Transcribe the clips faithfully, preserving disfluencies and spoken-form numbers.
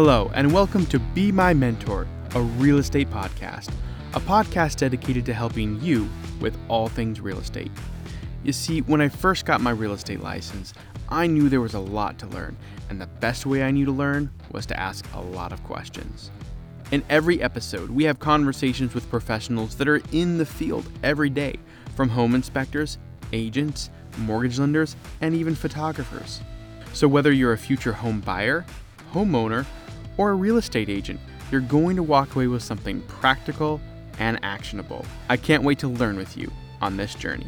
Hello, and welcome to Be My Mentor, a real estate podcast, a podcast dedicated to helping you with all things real estate. You see, when I first got my real estate license, I knew there was a lot to learn, and the best way I knew to learn was to ask a lot of questions. In every episode, we have conversations with professionals that are in the field every day, from home inspectors, agents, mortgage lenders, and even photographers. So whether you're a future home buyer, homeowner, or a real estate agent, you're going to walk away with something practical and actionable. I can't wait to learn with you on this journey.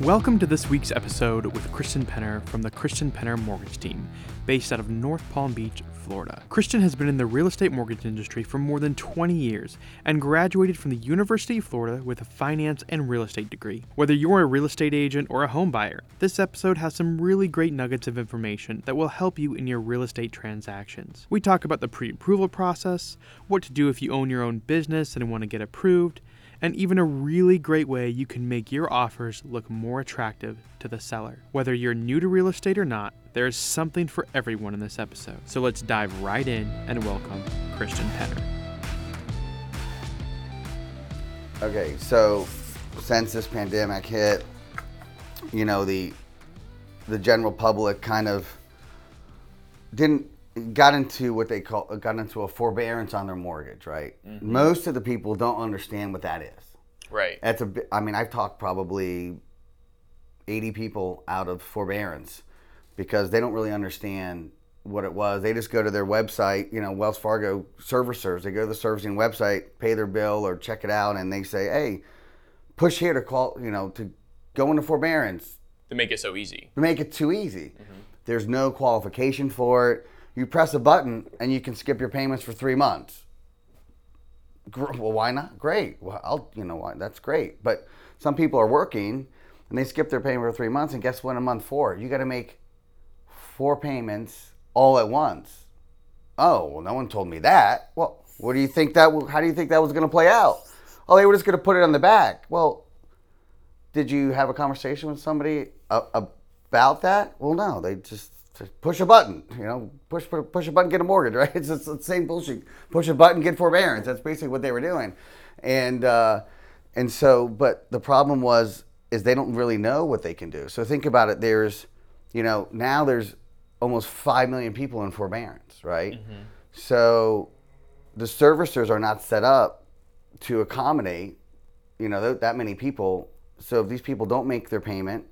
Welcome to this week's episode with Christian Penner from the Christian Penner Mortgage Team, based out of North Palm Beach, Florida. Christian has been in the real estate mortgage industry for more than twenty years and graduated from the University of Florida with a finance and real estate degree. Whether you're a real estate agent or a home buyer, this episode has some really great nuggets of information that will help you in your real estate transactions. We talk about the pre-approval process, what to do if you own your own business and want to get approved, and even a really great way you can make your offers look more attractive to the seller. Whether you're new to real estate or not, there is something for everyone in this episode. So let's dive right in and welcome Christian Penner. Okay, so since this pandemic hit, you know, the the general public kind of didn't got into what they call, got into a forbearance on their mortgage, right? Mm-hmm. Most of the people don't understand what that is. Right. That's a, I mean, I've talked probably eighty people out of forbearance because they don't really understand what it was. They just go to their website, you know, Wells Fargo servicers, they go to the servicing website, pay their bill or check it out, and they say, hey, push here to call, you know, to go into forbearance. To make it so easy. To make it too easy. Mm-hmm. There's no qualification for it. You press a button and you can skip your payments for three months. Well, why not? Great. Well, I'll, you know, that's great. But some people are working and they skip their payment for three months, and guess what? In month four, you got to make four payments all at once. Oh, well, no one told me that. Well, what do you think that? How do you think that was going to play out? Oh, they were just going to put it on the back. Well, did you have a conversation with somebody about that? Well, no, they just. Push a button, you know, push push a button, get a mortgage, right? It's the same bullshit. Push a button, get forbearance. That's basically what they were doing. And uh, and so, but the problem was, is they don't really know what they can do. So think about it. There's, you know, now there's almost five million people in forbearance, right? Mm-hmm. So the servicers are not set up to accommodate, you know, th- that many people. So if these people don't make their payment,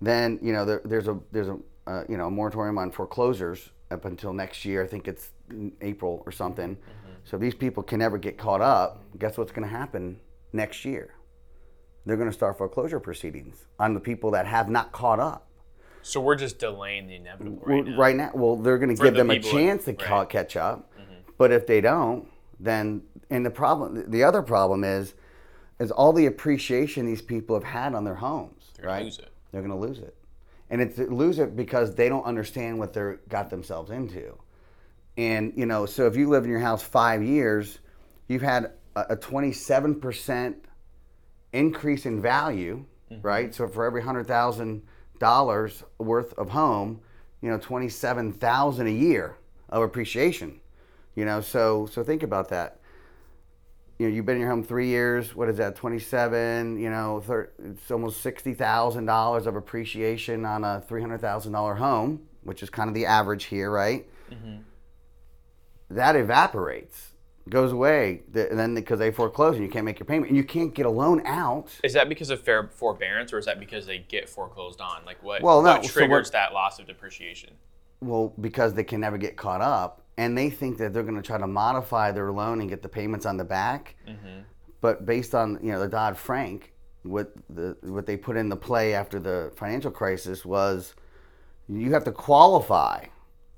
then, you know, there, there's a, there's a, Uh, you know, a moratorium on foreclosures up until next year. I think it's April or something. Mm-hmm. So these people can never get caught up. Guess what's going to happen next year? They're going to start foreclosure proceedings on the people that have not caught up. So we're just delaying the inevitable right now. Right now, well, they're going to give them a chance to catch up. Mm-hmm. But if they don't, then and the problem, the other problem is, is all the appreciation these people have had on their homes. They're going to lose it. They're going to lose it. And it's lose it because they don't understand what they got themselves into. And, you know, so if you live in your house five years, you've had a, a twenty-seven percent increase in value, mm-hmm. right? So for every one hundred thousand dollars worth of home, you know, twenty-seven thousand dollars a year of appreciation, you know? So so think about that. You know, you've been in your home three years. What is that? twenty-seven. You know, thirty, it's almost sixty thousand dollars of appreciation on a three hundred thousand dollar home, which is kind of the average here, right? Mm-hmm. That evaporates, goes away, the, and then because they foreclose and you can't make your payment and you can't get a loan out. Is that because of fair forbearance, or is that because they get foreclosed on? Like what? Well, no, what triggers so that loss of depreciation? Well, because they can never get caught up. And they think that they're going to try to modify their loan and get the payments on the back, mm-hmm. but based on you know the Dodd-Frank, what the what they put into play after the financial crisis was, you have to qualify,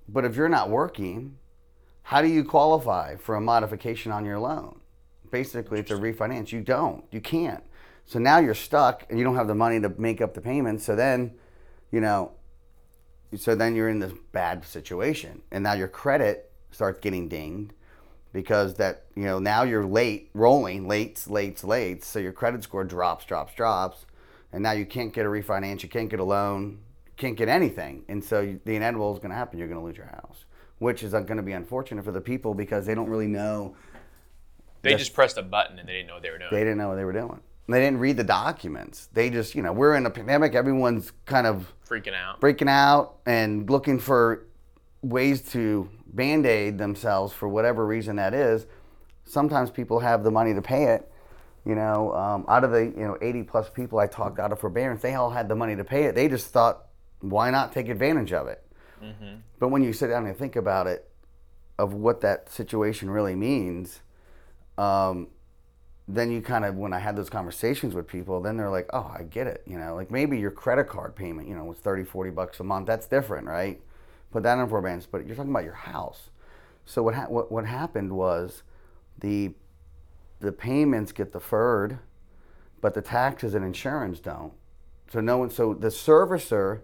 but if you're not working, how do you qualify for a modification on your loan? Basically, it's a refinance. You don't. You can't. So now you're stuck and you don't have the money to make up the payments. So then, you know, so then you're in this bad situation, and now your credit starts getting dinged because that, you know, now you're late rolling, late, late, late. So your credit score drops, drops, drops. And now you can't get a refinance. You can't get a loan. You can't get anything. And so you, the inevitable is going to happen. You're going to lose your house, which is going to be unfortunate for the people because they don't really know. They this, just pressed a button and they didn't know what they were doing. They didn't know what they were doing. And they didn't read the documents. They just, you know, we're in a pandemic. Everyone's kind of freaking out, freaking out and looking for ways to Band-Aid themselves for whatever reason that is. Sometimes people have the money to pay it. You know, um, out of the, you know, eighty plus people I talked out of forbearance, they all had the money to pay it. They just thought, why not take advantage of it? Mm-hmm. But when you sit down and think about it, of what that situation really means, um, then you kind of, when I had those conversations with people, then they're like, oh, I get it. You know, like maybe your credit card payment, you know, was thirty, forty bucks a month. That's different, right? Put that in forbearance, but you're talking about your house. So what ha- what, what happened was the the payments get deferred, but the taxes and insurance don't. So no one. So the servicer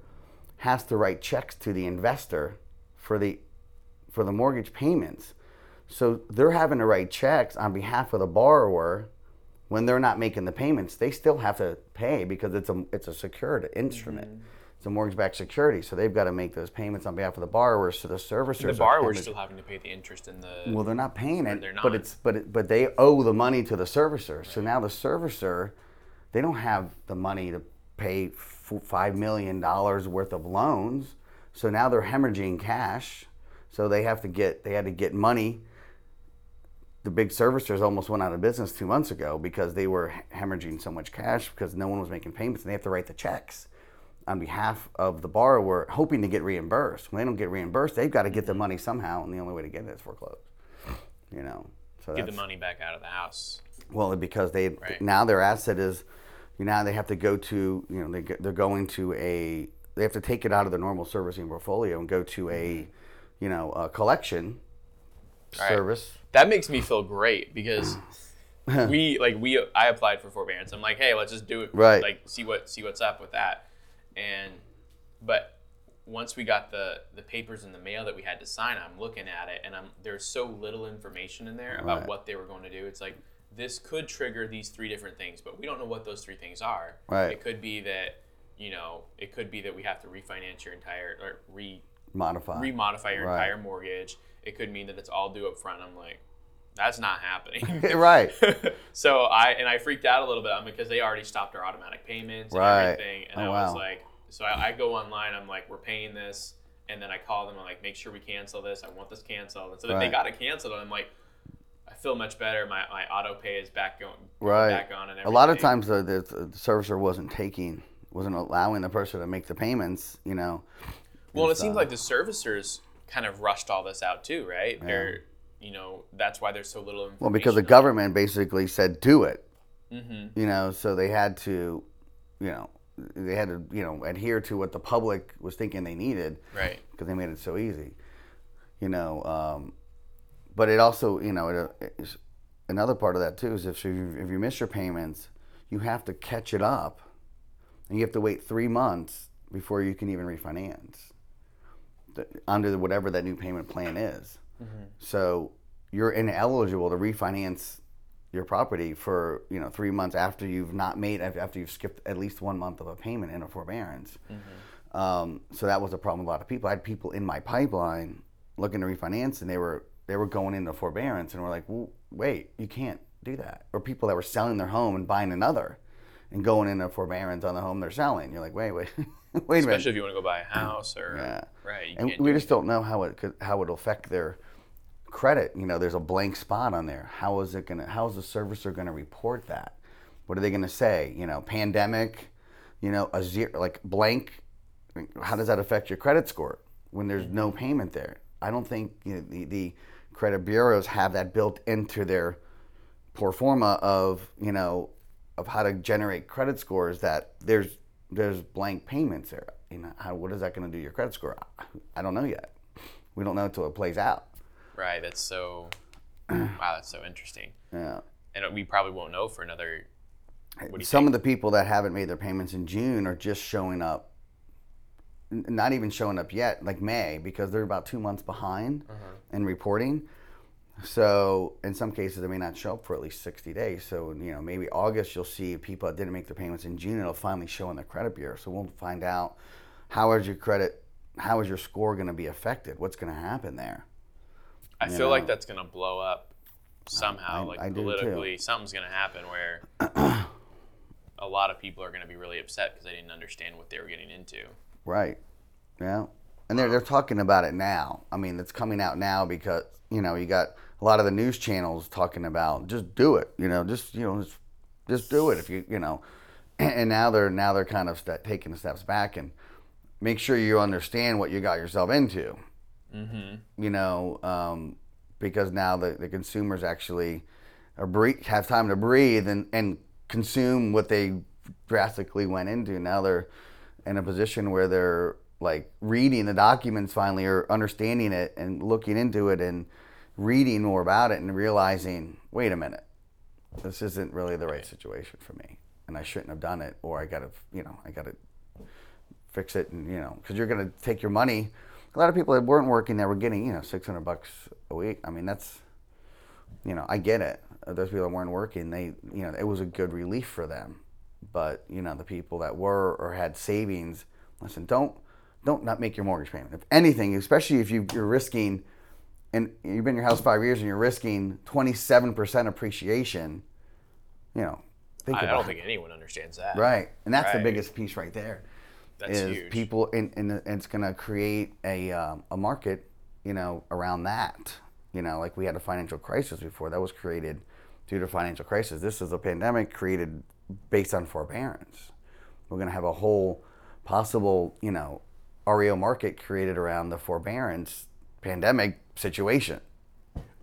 has to write checks to the investor for the for the mortgage payments. So they're having to write checks on behalf of the borrower when they're not making the payments. They still have to pay because it's a it's a secured instrument. Mm-hmm. It's a mortgage-backed security, so they've got to make those payments on behalf of the borrower. So the servicers, the borrower's still having to pay the interest in the. Well, they're not paying it, not. but it's but it, but they owe the money to the servicer. Right. So now the servicer, they don't have the money to pay five million dollars worth of loans. So now they're hemorrhaging cash. So they have to get they had to get money. The big servicers almost went out of business two months ago because they were hemorrhaging so much cash because no one was making payments, and they have to write the checks on behalf of the borrower, hoping to get reimbursed. When they don't get reimbursed, they've got to get the money somehow, and the only way to get it is foreclosed. You know, so get the money back out of the house. Well, because they right. now their asset is, you know, now they have to go to, you know, they they're going to a, they have to take it out of their normal servicing portfolio and go to a, you know, a collection right. service. That makes me feel great because. we like we I applied for forbearance. I'm like, hey, let's just do it. Right. Like see what see what's up with that. And, but once we got the, the papers in the mail that we had to sign, I'm looking at it and I'm, there's so little information in there about right. what they were going to do. It's like, this could trigger these three different things, but we don't know what those three things are. Right. It could be that, you know, it could be that we have to refinance your entire, or re modify, remodify your right. entire mortgage. It could mean that it's all due up front. I'm like, that's not happening. right. So I, and I freaked out a little bit I mean, because they already stopped our automatic payments and right. everything. And oh, I was wow. like, so I, I go online, I'm like, we're paying this. And then I call them, I'm like, make sure we cancel this. I want this canceled. And so then right. they got it canceled. And I'm like, I feel much better. My, my auto pay is back going right. back on. And everything. A lot of times the, the, the servicer wasn't taking, wasn't allowing the person to make the payments, you know. Well, and it so. seems like the servicers kind of rushed all this out too, right? Yeah. They're, you know, that's why there's so little information. Well, because the government basically said, do it. Mm-hmm. You know, so they had to, you know, they had to, you know, adhere to what the public was thinking they needed. Right. Because they made it so easy. You know, um, but it also, you know, it, it's, another part of that too is if you, if you miss your payments, you have to catch it up. And you have to wait three months before you can even refinance the, under whatever that new payment plan is. Mm-hmm. So you're ineligible to refinance your property for, you know, three months after you've not made, after you've skipped at least one month of a payment in a forbearance. Mm-hmm. Um, so that was a problem with a lot of people. I had people in my pipeline looking to refinance, and they were they were going into forbearance, and we're like, well, wait, you can't do that. Or people that were selling their home and buying another, and going into forbearance on the home they're selling. You're like, wait, wait, wait a minute. Especially if you want to go buy a house or yeah. right. You and we do just anything. Don't know how it could, how it'll affect their credit. You know, there's a blank spot on there. How is it gonna? How is the servicer gonna report that? What are they gonna say? You know, pandemic. You know, a zero, like blank. How does that affect your credit score when there's no payment there? I don't think you know, the the credit bureaus have that built into their pro forma of you know of how to generate credit scores that there's there's blank payments there. You know, how, what is that gonna do to your credit score? I, I don't know yet. We don't know until it plays out. Right, that's so, wow, that's so interesting. Yeah. And we probably won't know for another Some think? of the people that haven't made their payments in June are just showing up, not even showing up yet, like May, because they're about two months behind uh-huh. in reporting. So in some cases, they may not show up for at least sixty days. So, you know, maybe August, you'll see people that didn't make their payments in June, it'll finally show in their credit bureau. So we'll find out how is your credit, how is your score going to be affected? What's going to happen there? I you feel know? like that's going to blow up somehow, I, I, like I politically, something's going to happen where a lot of people are going to be really upset because they didn't understand what they were getting into. Right. Yeah. And they're, they're talking about it now. I mean, it's coming out now because, you know, you got a lot of the news channels talking about just do it, you know, just, you know, just, just do it if you, you know, and now they're, now they're kind of st- taking the steps back and make sure you understand what you got yourself into, mm-hmm. you know, um, because now the, the consumers actually are bre- have time to breathe and, and consume what they drastically went into. Now they're in a position where they're like reading the documents finally or understanding it and looking into it and reading more about it and realizing, wait a minute, this isn't really the right situation for me and I shouldn't have done it, or I gotta, you know, I gotta fix it. And, you know, because you're gonna take your money. A lot of people that weren't working that were getting, you know, six hundred bucks a week. I mean, that's, you know, I get it. Those people that weren't working, they, you know, it was a good relief for them. But, you know, the people that were or had savings, listen, don't, don't not make your mortgage payment. If anything, especially if you, you're risking, and you've been in your house five years and you're risking twenty-seven percent appreciation, you know, think I, about I don't it. think anyone understands that. Right. And that's right. the biggest piece right there. That's is huge. People, and in, in, in it's going to create a um, a market, you know, around that. You know, like we had a financial crisis before. That was created due to financial crisis. This is a pandemic created based on forbearance. We're going to have a whole possible, you know, R E O market created around the forbearance pandemic situation.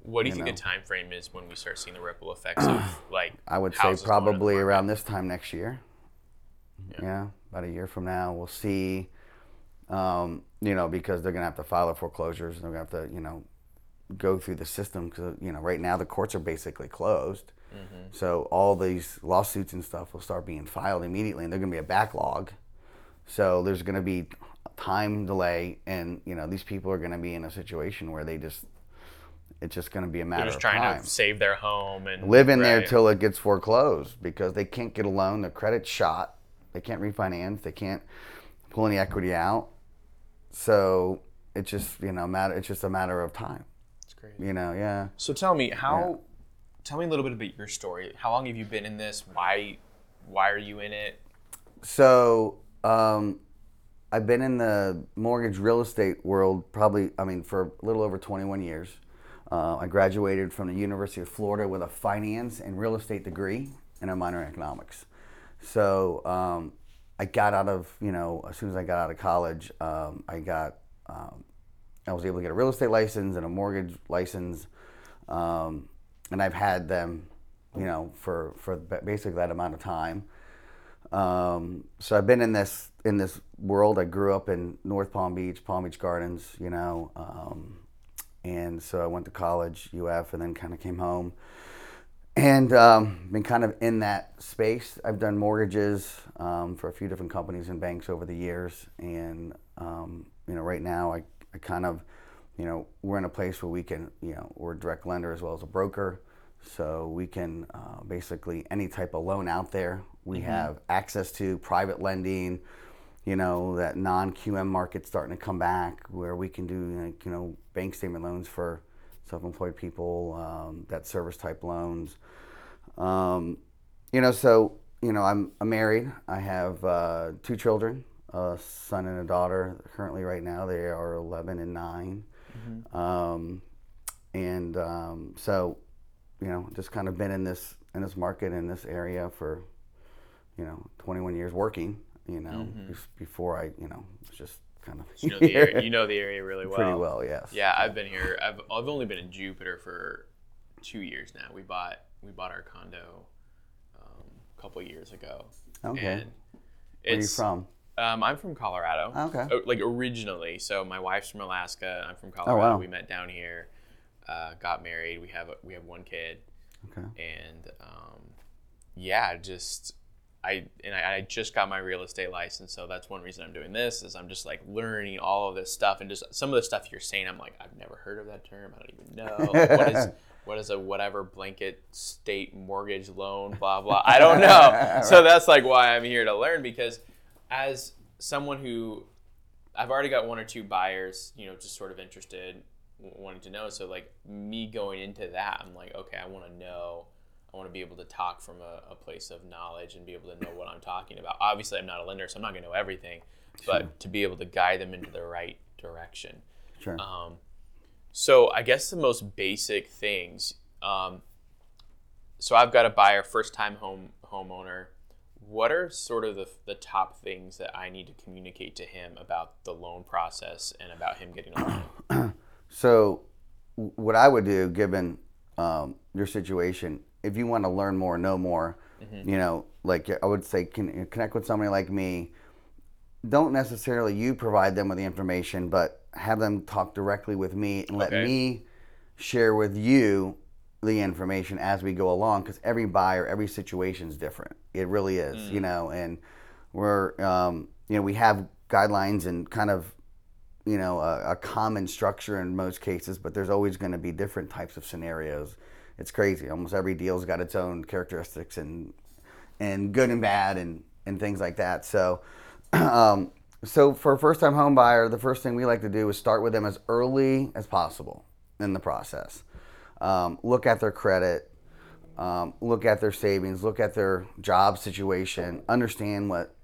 What do you, you think know? the time frame is when we start seeing the ripple effects of, like, I would say probably around this time next year. Yeah. yeah. About a year from now, we'll see, um, you know, because they're going to have to file the foreclosures and they're going to have to, you know, go through the system because, you know, right now the courts are basically closed. Mm-hmm. So all these lawsuits and stuff will start being filed immediately and they're going to be a backlog. So there's going to be a time delay and, you know, these people are going to be in a situation where they just, it's just going to be a matter of time. They're just trying to save their home and live in right. there till it gets foreclosed because they can't get a loan, their credit's shot. They can't refinance. They can't pull any equity out. So it's just, you know, matter. It's just a matter of time. It's crazy. You know, yeah. So tell me how. Yeah. Tell me a little bit about your story. How long have you been in this? Why, why are you in it? So um, I've been in the mortgage real estate world probably. I mean, for a little over twenty-one years. Uh, I graduated from the University of Florida with a finance and real estate degree and a minor in economics. So um, I got out of, you know, as soon as I got out of college, um, I got, um, I was able to get a real estate license and a mortgage license. Um, and I've had them, you know, for, for basically that amount of time. Um, so I've been in this, in this world. I grew up in North Palm Beach, Palm Beach Gardens, you know. Um, and so I went to college, U F, and then kind of came home. And um, been kind of in that space. I've done mortgages um, for a few different companies and banks over the years. And, um, you know, right now I, I kind of, you know, we're in a place where we can, you know, we're a direct lender as well as a broker. So we can uh, basically any type of loan out there, we mm-hmm. have access to private lending, you know, that non-Q M market's starting to come back where we can do, like, you know, bank statement loans for self-employed people, um, debt service type loans, um, you know. So, you know, I'm, I'm married. I have uh, two children, a son and a daughter. Currently, right now, they are eleven and nine, mm-hmm. um, and um, so, you know, just kind of been in this in this market in this area for, you know, twenty-one years working. You know, mm-hmm. before I, you know, just. Kind of you, know the area, you know the area really well. Pretty well, yes. Yeah, I've been here. I've I've only been in Jupiter for two years now. We bought we bought our condo um, a couple of years ago. Okay. And where are you from? Um, I'm from Colorado. Okay. Like originally, so my wife's from Alaska. I'm from Colorado. Oh, wow. We met down here, uh, got married. We have we have one kid. Okay. And um, yeah, just I and I, I just got my real estate license, so that's one reason I'm doing this, is I'm just like learning all of this stuff, and just some of the stuff you're saying, I'm like, I've never heard of that term. I don't even know. Like, what is what is a whatever blanket state mortgage loan, blah, blah. I don't know. Right. So that's like why I'm here to learn, because as someone who, I've already got one or two buyers, you know, just sort of interested, wanting to know. So like me going into that, I'm like, okay, I want to know. I want to be able to talk from a, a place of knowledge and be able to know what I'm talking about. Obviously, I'm not a lender, so I'm not going to know everything, but to be able to guide them into the right direction. Sure. Um, so I guess the most basic things. Um, so I've got a buyer, first-time home homeowner. What are sort of the, the top things that I need to communicate to him about the loan process and about him getting a loan? So what I would do, given um, your situation, if you want to learn more, know more, mm-hmm. you know, like I would say, can, connect with somebody like me. Don't necessarily you provide them with the information, but have them talk directly with me and let okay. me share with you the information as we go along, because every buyer, every situation is different. It really is, mm. you know, and we're, um, you know, we have guidelines and kind of, you know, a, a common structure in most cases, but there's always going to be different types of scenarios. It's crazy. Almost every deal's got its own characteristics and and good and bad and, and things like that. So, um, so for a first-time home buyer, the first thing we like to do is start with them as early as possible in the process. Um, look at their credit, um, look at their savings, look at their job situation, understand what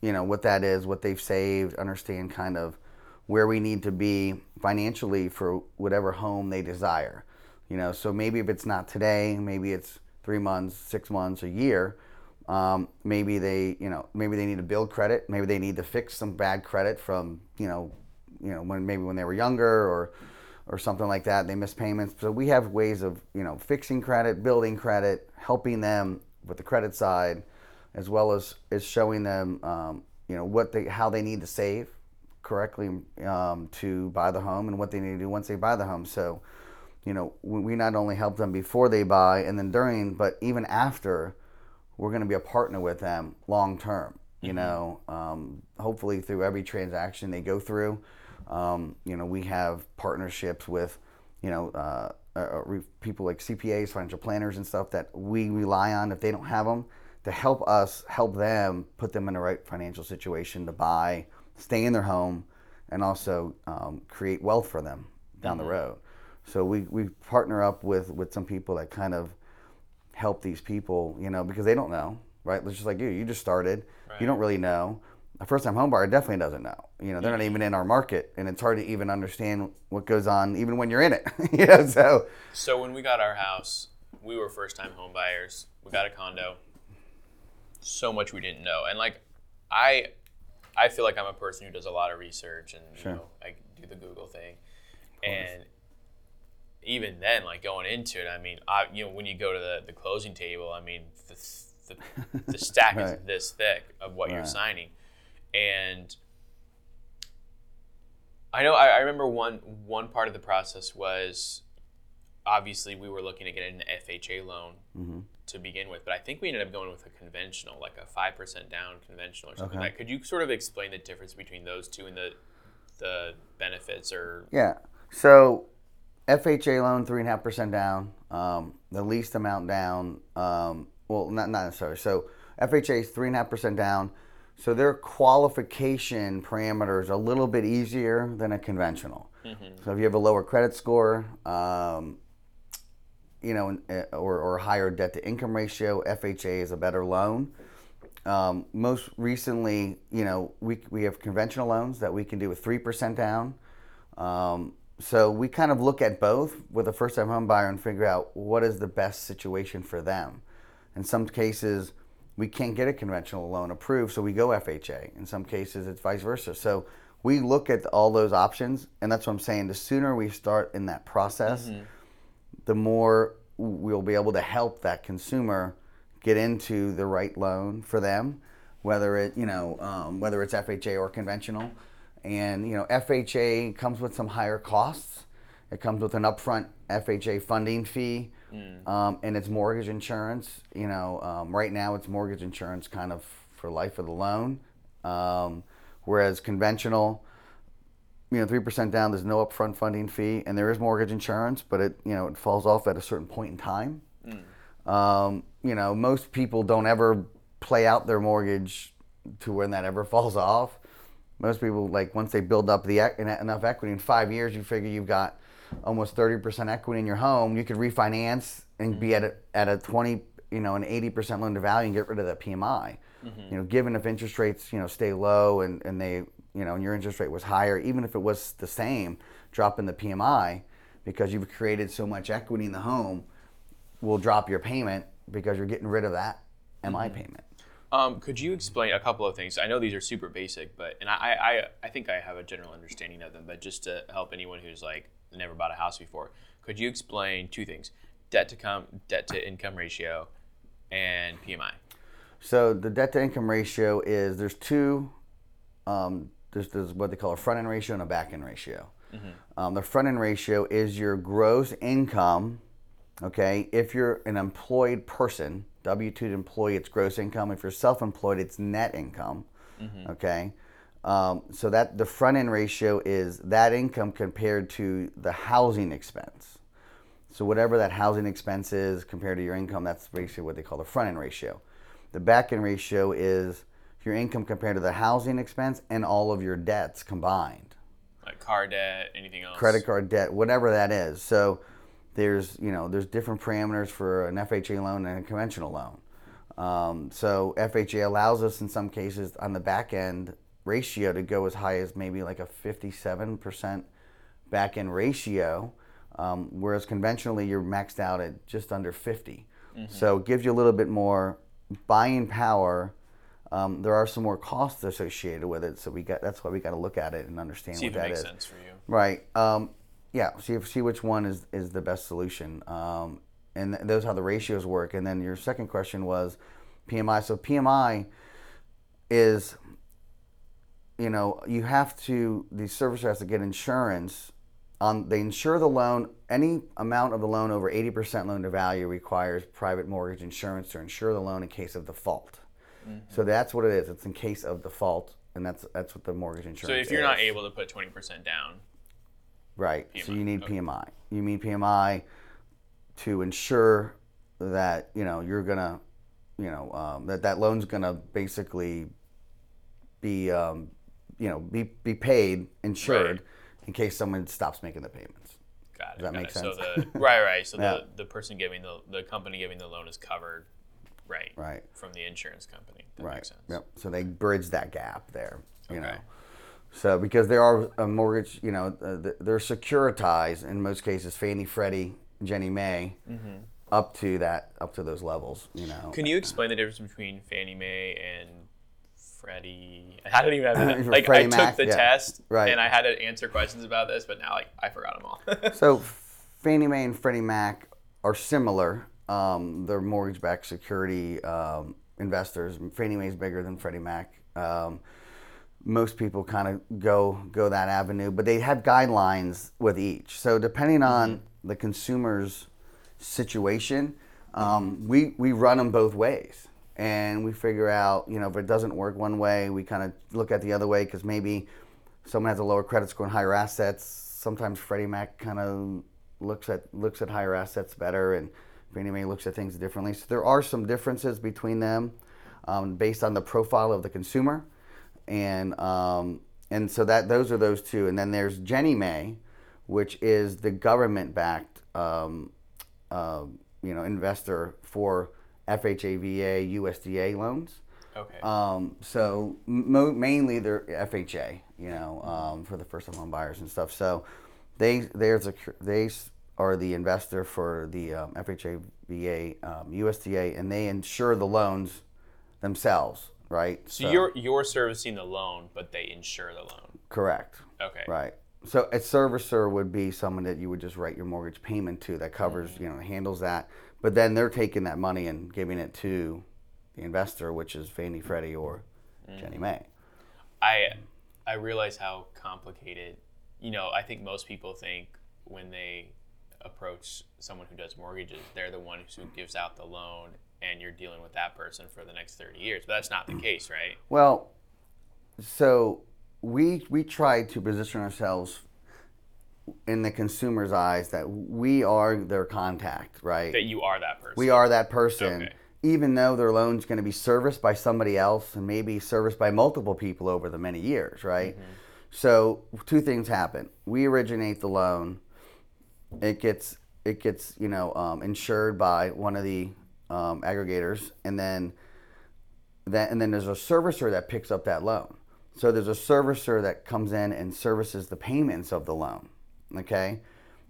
you know what that is, what they've saved, understand kind of where we need to be financially for whatever home they desire. You know, so maybe if it's not today, maybe it's three months, six months, a year. Um, maybe they, you know, maybe they need to build credit. Maybe they need to fix some bad credit from, you know, you know, when maybe when they were younger or, or something like that. They missed payments. So we have ways of, you know, fixing credit, building credit, helping them with the credit side, as well as is showing them, um, you know, what they how they need to save correctly um, to buy the home and what they need to do once they buy the home. So. You know, we not only help them before they buy and then during, but even after, we're going to be a partner with them long term. You mm-hmm. know, um, hopefully through every transaction they go through, um, you know, we have partnerships with, you know, uh, uh, people like C P As, financial planners and stuff that we rely on if they don't have them to help us, help them, put them in the right financial situation to buy, stay in their home, and also um, create wealth for them down mm-hmm. the road. So we, we partner up with, with some people that kind of help these people, you know, because they don't know, right? It's just like you, you just started, right. You don't really know. A first-time home buyer definitely doesn't know. You know, they're yeah. not even in our market, and it's hard to even understand what goes on, even when you're in it. You know, so. So when we got our house, we were first-time home buyers. We got a condo. So much we didn't know, and like, I, I feel like I'm a person who does a lot of research, and sure. you know, I do the Google thing, and. Even then, like going into it, I mean, I, you know, when you go to the, the closing table, I mean, the the, the stack right. is this thick of what right. you're signing, and I know I, I remember one one part of the process was obviously we were looking to get an F H A loan mm-hmm. to begin with, but I think we ended up going with a conventional, like a five percent down conventional or something okay. like that. Could you sort of explain the difference between those two and the the benefits or yeah, so. F H A loan, three and a half percent down, um, the least amount down. Um, well, not not necessarily. So F H A is three and a half percent down. So their qualification parameters are a little bit easier than a conventional. Mm-hmm. So if you have a lower credit score, um, you know, or or higher debt to income ratio, F H A is a better loan. Um, most recently, you know, we we have conventional loans that we can do with three percent down. Um, So we kind of look at both with a first-time home buyer and figure out what is the best situation for them. In some cases, we can't get a conventional loan approved, so we go F H A. In some cases, it's vice versa. So we look at all those options, and that's what I'm saying. The sooner we start in that process, mm-hmm. the more we'll be able to help that consumer get into the right loan for them, whether it, you know, um, whether it's F H A or conventional. And, you know, F H A comes with some higher costs. It comes with an upfront F H A funding fee, mm. um, and it's mortgage insurance. You know, um, right now it's mortgage insurance kind of for life of the loan, um, whereas conventional, you know, three percent down, there's no upfront funding fee, and there is mortgage insurance, but it, you know, it falls off at a certain point in time. Mm. Um, you know, most people don't ever play out their mortgage to when that ever falls off. Most people, like, once they build up the enough equity in five years, you figure you've got almost thirty percent equity in your home. You could refinance and be at a, at a twenty, you know, an eighty percent loan to value and get rid of that P M I. Mm-hmm. You know, given if interest rates, you know, stay low and, and they, you know, and your interest rate was higher, even if it was the same, dropping the P M I because you've created so much equity in the home will drop your payment because you're getting rid of that M I mm-hmm. payment. Um, could you explain a couple of things? I know these are super basic, but and I, I, I think I have a general understanding of them, but just to help anyone who's like never bought a house before, could you explain two things? Debt to com, debt to income ratio and P M I. So the debt to income ratio is there's two, um, there's, there's what they call a front end ratio and a back end ratio. Mm-hmm. Um, the front end ratio is your gross income. Okay, if you're an employed person, W two employee, it's gross income. If you're self-employed, it's net income. Mm-hmm. Okay, um, so that the front end ratio is that income compared to the housing expense. So whatever that housing expense is compared to your income, that's basically what they call the front end ratio. The back end ratio is your income compared to the housing expense and all of your debts combined, like car debt, anything else, credit card debt, whatever that is. So There's, you know, there's different parameters for an F H A loan and a conventional loan. Um, so F H A allows us in some cases on the back end ratio to go as high as maybe like a fifty-seven percent back end ratio, um, whereas conventionally you're maxed out at just under fifty. Mm-hmm. So it gives you a little bit more buying power. Um, there are some more costs associated with it, so we got that's why we got to look at it and understand See what if that it makes is. Sense for you. Right. Um, Yeah, see see which one is, is the best solution, um, and th- those how the ratios work. And then your second question was P M I. So P M I is, you know, you have to the servicer has to get insurance on. They insure the loan. Any amount of the loan over eighty percent loan to value requires private mortgage insurance to insure the loan in case of default. Mm-hmm. So that's what it is. It's in case of default, and that's that's what the mortgage insurance. So if you're is. not able to put twenty percent down. Right, P M I. So you need okay. P M I. You need P M I to ensure that, you know, you're gonna, you know, um, that that loan's gonna basically be, um, you know, be be paid, insured, right. in case someone stops making the payments. Got it. Does that make it. sense? So the, right, right. So yeah. the, the person giving the the company giving the loan is covered, right? Right. From the insurance company. That right. Makes sense. Yep. So they bridge that gap there. You okay. know. So, because there are a mortgage, you know, they're securitized in most cases, Fannie, Freddie, Ginnie Mae, mm-hmm. up to that, up to those levels, you know. Can you explain the difference between Fannie Mae and Freddie? I don't even have that. Like, Freddie I Mac, took the yeah, test, right. and I had to answer questions about this, but now like, I forgot them all. So, Fannie Mae and Freddie Mac are similar. Um, they're mortgage-backed security um, investors. Fannie Mae's bigger than Freddie Mac. Um, Most people kind of go go that avenue, but they have guidelines with each. So depending on the consumer's situation, um, we we run them both ways, and we figure out, you know, if it doesn't work one way, we kind of look at the other way because maybe someone has a lower credit score and higher assets. Sometimes Freddie Mac kind of looks at looks at higher assets better, and Fannie Mae looks at things differently. So there are some differences between them um, based on the profile of the consumer. And um, and so that those are those two, and then there's Ginnie Mae, which is the government-backed um, uh, you know investor for F H A, V A, U S D A loans. Okay. Um, so mo- mainly they're F H A, you know, um, for the first-time home buyers and stuff. So they there's a they are the investor for the um, F H A, V A, um, U S D A, and they insure the loans themselves. Right. So, so you're you're servicing the loan, but they insure the loan. Correct. Okay. Right. So a servicer would be someone that you would just write your mortgage payment to that covers, mm-hmm. you know, handles that. But then they're taking that money and giving it to the investor, which is Fannie, Freddie, or mm-hmm. Ginnie Mae. I I realize how complicated. You know, I think most people think when they approach someone who does mortgages, they're the one who gives out the loan and you're dealing with that person for the next thirty years. But that's not the case, right? Well, so we we try to position ourselves in the consumer's eyes that we are their contact, right? That you are that person. We are that person. Okay. Even though their loan's going to be serviced by somebody else and maybe serviced by multiple people over the many years, right? Mm-hmm. So two things happen. We originate the loan. It gets, it gets you know, um, insured by one of the um, aggregators, and then that, and then there's a servicer that picks up that loan. So there's a servicer that comes in and services the payments of the loan, okay?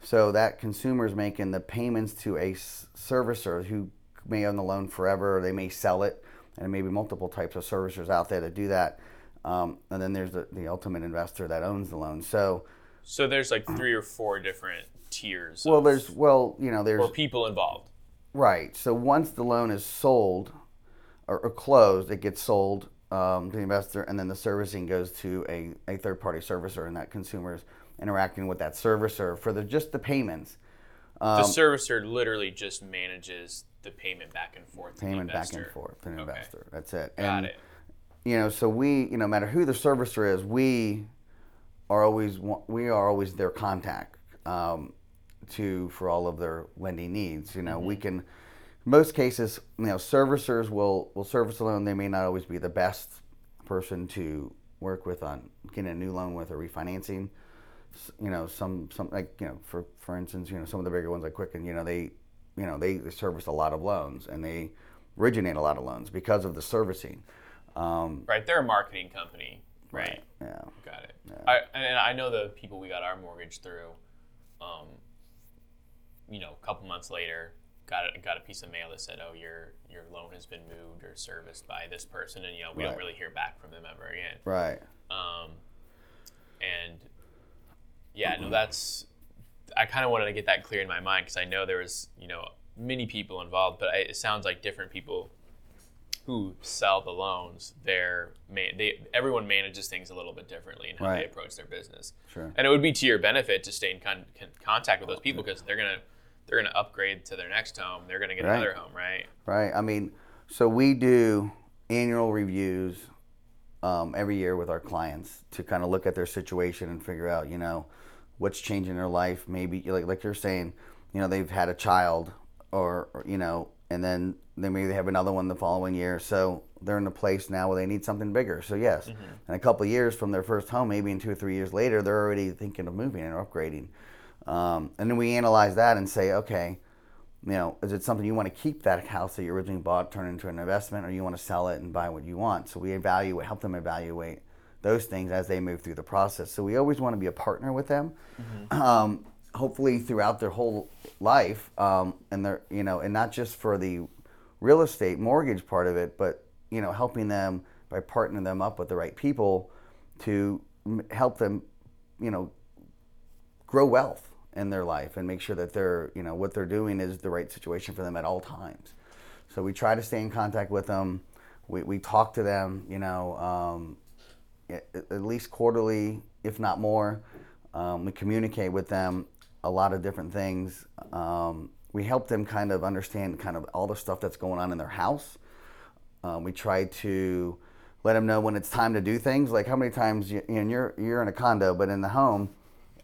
So that consumer's making the payments to a servicer who may own the loan forever, or they may sell it, and there may be multiple types of servicers out there that do that. Um, and then there's the, the ultimate investor that owns the loan. So so there's like three or four different tiers. Well, of, there's, well, you know, there's... Or people involved. Right. So once the loan is sold or, or closed, it gets sold um, to the investor, and then the servicing goes to a, a third-party servicer, and that consumer's interacting with that servicer for the, just the payments. Um, the servicer literally just manages the payment back and forth. Payment back and forth to an okay. investor. That's it. And, got it. You know, so we, you know, no matter who the servicer is, we are always we are always their contact um, to for all of their lending needs. You know, mm-hmm. we can, most cases, you know, servicers will will service a loan. They may not always be the best person to work with on getting a new loan with or refinancing. You know, some some like you know, for for instance, you know, some of the bigger ones like Quicken, you know, they. you know, they service a lot of loans and they originate a lot of loans because of the servicing. Um, right, they're a marketing company, right? right. Yeah. Got it. Yeah. I, and I know the people we got our mortgage through, um, you know, a couple months later, got a, got a piece of mail that said, oh, your your loan has been moved or serviced by this person, and, you know, we right. don't really hear back from them ever again. Right. Um, and, yeah, mm-hmm. no, that's... I kind of wanted to get that clear in my mind because I know there was, you know, many people involved, but I, it sounds like different people who sell the loans, they're, they, everyone manages things a little bit differently in how right. they approach their business. Sure. And it would be to your benefit to stay in con- contact with those people because they're going to they're gonna upgrade to their next home. They're going to get right. another home, right? Right. I mean, so we do annual reviews um, every year with our clients to kind of look at their situation and figure out, you know, what's changing in their life. Maybe like like you're saying, you know, they've had a child or, or you know, and then they maybe they have another one the following year. So they're in a place now where they need something bigger. So yes, mm-hmm. in a couple of years from their first home, maybe in two or three years later, they're already thinking of moving and upgrading. Um, and then we analyze that and say, okay, you know, is it something you want to keep that house that you originally bought, turn into an investment, or you want to sell it and buy what you want? So we evaluate, help them evaluate those things as they move through the process. So we always want to be a partner with them, mm-hmm. um, hopefully throughout their whole life, um, and they're, you know, and not just for the real estate mortgage part of it, but, you know, helping them by partnering them up with the right people to m- help them, you know, grow wealth in their life and make sure that they're, you know, what they're doing is the right situation for them at all times. So we try to stay in contact with them. We, we talk to them, you know, um, at least quarterly, if not more. Um, we communicate with them a lot of different things. Um, we help them kind of understand kind of all the stuff that's going on in their house. Um, we try to let them know when it's time to do things. Like how many times, you, you know, you're you're in a condo, but in the home,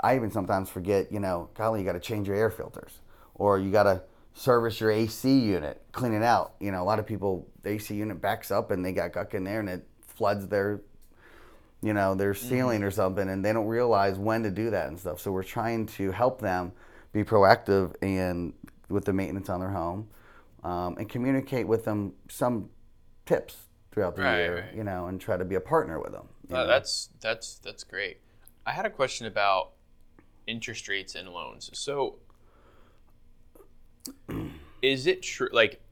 I even sometimes forget, you know, golly, you got to change your air filters, or you got to service your A C unit, clean it out. You know, a lot of people, the A C unit backs up and they got guck in there and it floods their you know, their ceiling mm-hmm. or something, and they don't realize when to do that and stuff. So we're trying to help them be proactive and with the maintenance on their home, um, and communicate with them some tips throughout the right, year, right. you know, and try to be a partner with them. Uh, that's that's that's great. I had a question about interest rates and loans. So is it true, like,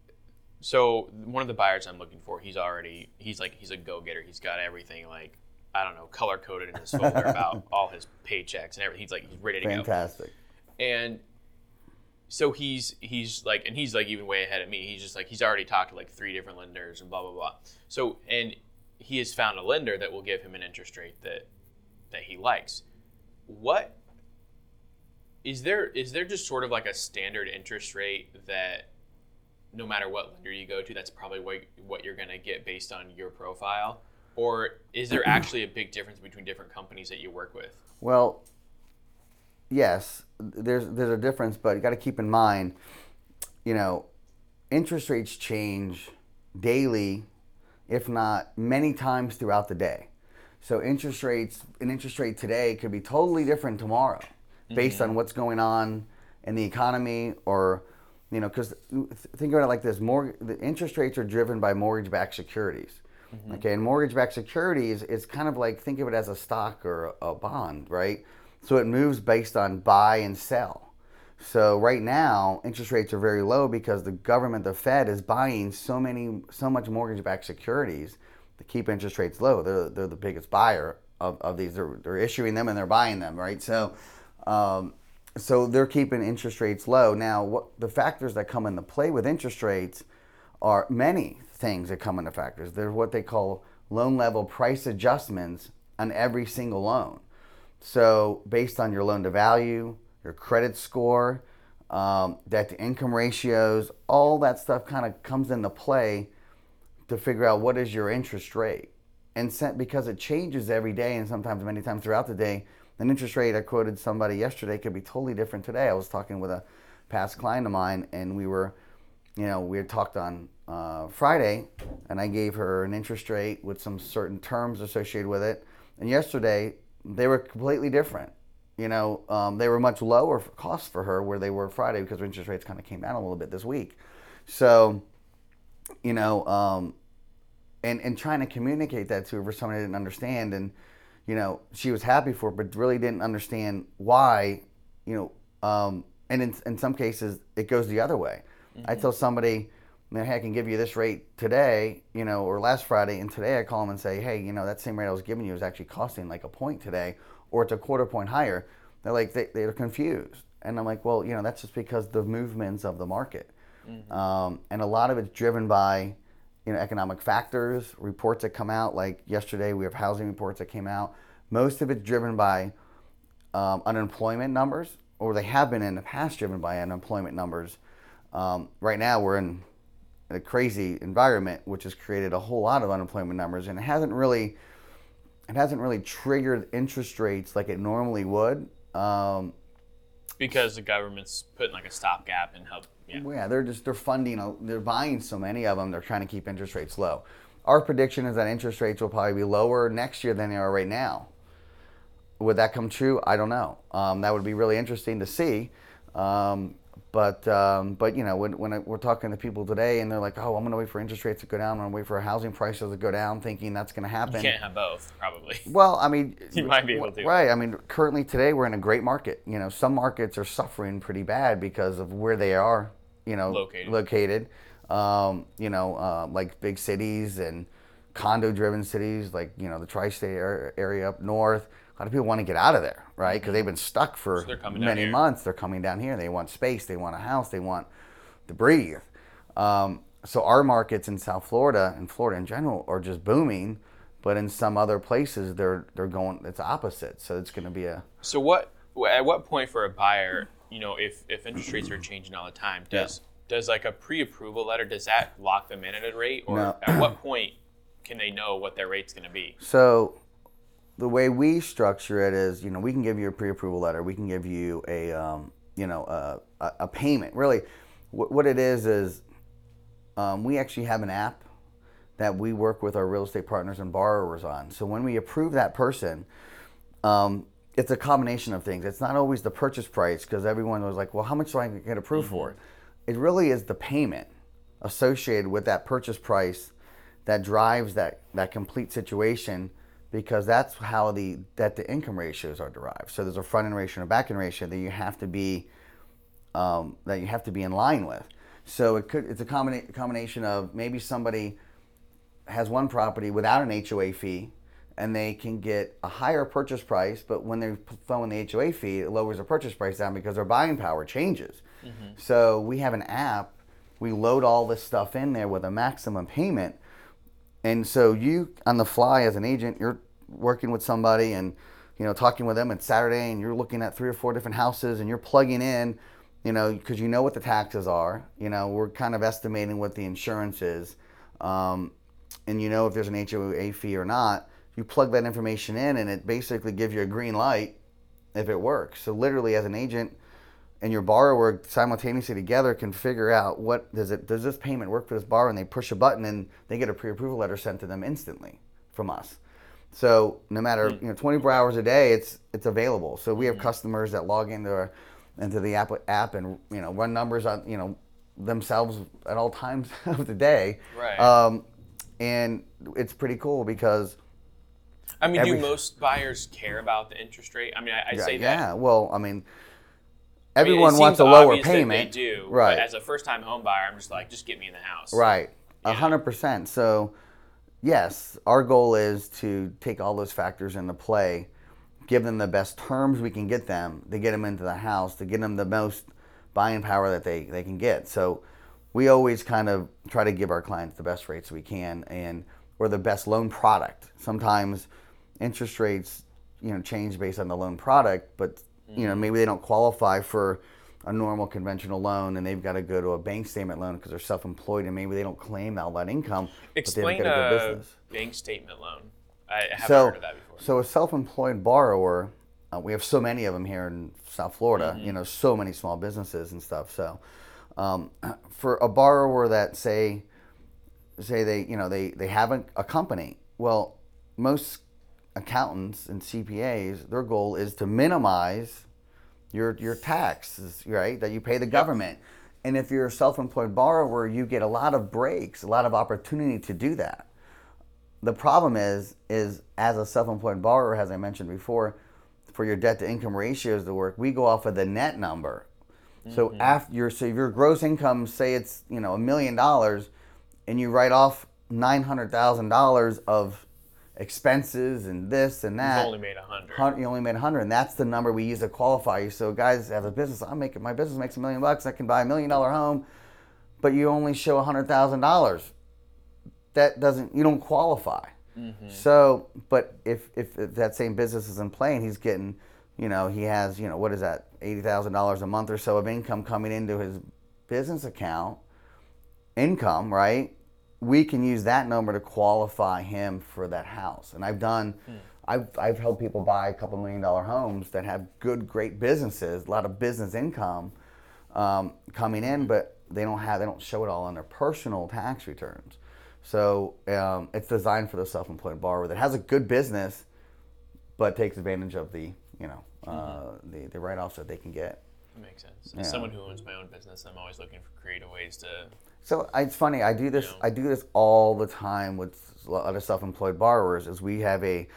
so one of the buyers I'm looking for, he's already, he's like, he's a go-getter. He's got everything, like, I don't know, color coded in his folder about all his paychecks and everything. He's like, he's ready to Fantastic. go. Fantastic. And so he's, he's like, and he's like even way ahead of me. He's just like, he's already talked to like three different lenders and blah, blah, blah. So, and he has found a lender that will give him an interest rate that, that he likes. What, Is there is there just sort of like a standard interest rate that no matter what lender you go to, that's probably what, what you're going to get based on your profile? Or is there actually a big difference between different companies that you work with? Well, yes, there's there's a difference, but you got to keep in mind, you know, interest rates change daily, if not many times throughout the day. So interest rates, an interest rate today could be totally different tomorrow. Based mm-hmm. on what's going on in the economy, or, you know, because th- think about it like this: more the interest rates are driven by mortgage-backed securities, mm-hmm. okay? And mortgage-backed securities is kind of like, think of it as a stock or a bond, right? So it moves based on buy and sell. So right now, interest rates are very low because the government, the Fed, is buying so many, so much mortgage-backed securities to keep interest rates low. They're they're the biggest buyer of, of these. They're, they're issuing them and they're buying them, right? So. Um, so they're keeping interest rates low. Now, what the factors that come into play with interest rates are many things that come into factors. There's what they call loan level price adjustments on every single loan. So based on your loan to value, your credit score, um, debt to income ratios, all that stuff kind of comes into play to figure out what is your interest rate. And sent, because it changes every day and sometimes many times throughout the day, an interest rate I quoted somebody yesterday could be totally different today. I was talking with a past client of mine, and we were, you know, we had talked on uh, Friday, and I gave her an interest rate with some certain terms associated with it. And yesterday, they were completely different. You know, um, they were much lower for cost for her where they were Friday because interest rates kind of came down a little bit this week. So, you know, um, and and trying to communicate that to her for someone I didn't understand, and you know, she was happy for it, but really didn't understand why, you know, um, and in, in some cases, it goes the other way. Mm-hmm. I tell somebody, man, hey, I can give you this rate today, you know, or last Friday, and today I call them and say, hey, you know, that same rate I was giving you is actually costing like a point today, or it's a quarter point higher. They're like, they, they're confused. And I'm like, well, you know, that's just because the movements of the market. Mm-hmm. Um, and a lot of it's driven by, you know, economic factors, reports that come out. Like yesterday, we have housing reports that came out. Most of it's driven by um, unemployment numbers, or they have been in the past driven by unemployment numbers. Um, right now, we're in a crazy environment, which has created a whole lot of unemployment numbers, and it hasn't really, it hasn't really triggered interest rates like it normally would. Um, because the government's putting like a stopgap and help. Yeah. Well, yeah, they're just they're funding, they're buying so many of them. They're trying to keep interest rates low. Our prediction is that interest rates will probably be lower next year than they are right now. Would that come true? I don't know. Um, that would be really interesting to see. Um, but um, but you know, when when I, we're talking to people today, and they're like, oh, I'm going to wait for interest rates to go down. I'm going to wait for housing prices to go down, thinking that's going to happen. You can't have both, probably. Well, I mean, you might be able to. Right. I mean, currently today we're in a great market. You know, some markets are suffering pretty bad because of where they are. You know, located, located um, you know, uh, like big cities and condo-driven cities, like, you know, the tri-state area up north. A lot of people want to get out of there, right? Because they've been stuck for so many months. They're coming down here. They want space. They want a house. They want to breathe. Um, so our markets in South Florida and Florida in general are just booming, but in some other places they're they're going. It's opposite. So it's going to be a. So what? At what point for a buyer? You know, if, if interest rates are changing all the time, does yeah. does like a pre-approval letter, does that lock them in at a rate? Or no. At what point can they know what their rate's going to be? So the way we structure it is, you know, we can give you a pre-approval letter. We can give you a, um, you know, a, a, a payment. Really, wh- what it is is um, we actually have an app that we work with our real estate partners and borrowers on. So when we approve that person, um, it's a combination of things. It's not always the purchase price, because everyone was like, well, how much do I get approved mm-hmm. for? It really is the payment associated with that purchase price that drives that, that complete situation, because that's how the debt to income ratios are derived. So there's a front end ratio and a back end ratio that you have to be um, that you have to be in line with. So it could it's a combina- combination of maybe somebody has one property without an H O A fee, and they can get a higher purchase price, but when they're throwing the H O A fee, it lowers the purchase price down because their buying power changes. Mm-hmm. So we have an app, we load all this stuff in there with a maximum payment. And so you, on the fly as an agent, you're working with somebody and you know, talking with them on Saturday, and you're looking at three or four different houses, and you're plugging in, you know, because you know what the taxes are. You know, we're kind of estimating what the insurance is, um, and you know if there's an H O A fee or not. You plug that information in, and it basically gives you a green light if it works. So literally, as an agent and your borrower simultaneously together can figure out what does it does this payment work for this borrower, and they push a button and they get a pre-approval letter sent to them instantly from us. So no matter, you know, twenty-four hours a day, it's it's available. So we have customers that log into our, into the app app and, you know, run numbers on, you know, themselves at all times of the day. Right. Um, and it's pretty cool because. I mean, every, do most buyers care about the interest rate? I mean, I, I yeah, say that. Yeah. Well, I mean, everyone I mean, wants a lower payment. That they do. Right. But as a first-time home buyer, I'm just like, just get me in the house. Right. A hundred percent. So. Yes, our goal is to take all those factors into play, give them the best terms we can get them, to get them into the house, to get them the most buying power that they, they can get. So we always kind of try to give our clients the best rates we can, and or the best loan product. Sometimes interest rates, you know, change based on the loan product, but, you know, maybe they don't qualify for a normal conventional loan, and they've got to go to a bank statement loan because they're self-employed, and maybe they don't claim all that income. Explain but they've got a good business. Bank statement loan. I haven't so, heard of that before. So a self-employed borrower, uh, we have so many of them here in South Florida, mm-hmm. you know, so many small businesses and stuff. So um, for a borrower that say, say they, you know, they, they haven't a company, well, most accountants and C P As, their goal is to minimize Your your taxes, right, that you pay the government. Yep. And if you're a self-employed borrower, you get a lot of breaks, a lot of opportunity to do that. The problem is, is as a self-employed borrower, as I mentioned before, for your debt-to-income ratios to work, we go off of the net number. Mm-hmm. So after your so if your gross income, say it's, you know, a million dollars, and you write off nine hundred thousand dollars of expenses and this and that. You've only made a hundred. You only made a hundred, and that's the number we use to qualify you. So guys, as a business, I'm making my business makes a million bucks. I can buy a million dollar home, but you only show a hundred thousand dollars. That doesn't. You don't qualify. Mm-hmm. So, but if, if if that same business is in play and he's getting, you know, he has, you know, what is that, eighty thousand dollars a month or so of income coming into his business account, income, right? We can use that number to qualify him for that house. And I've done, hmm. I've I've helped people buy a couple million dollar homes that have good, great businesses, a lot of business income um, coming in, but they don't have, they don't show it all on their personal tax returns. So um, it's designed for the self-employed borrower that has a good business, but takes advantage of the, you know, uh, mm-hmm. the, the write-offs that they can get. That makes sense. Yeah. As someone who owns my own business, I'm always looking for creative ways to. So it's funny. I do this. You know. I do this all the time with other self-employed borrowers. Is we have a,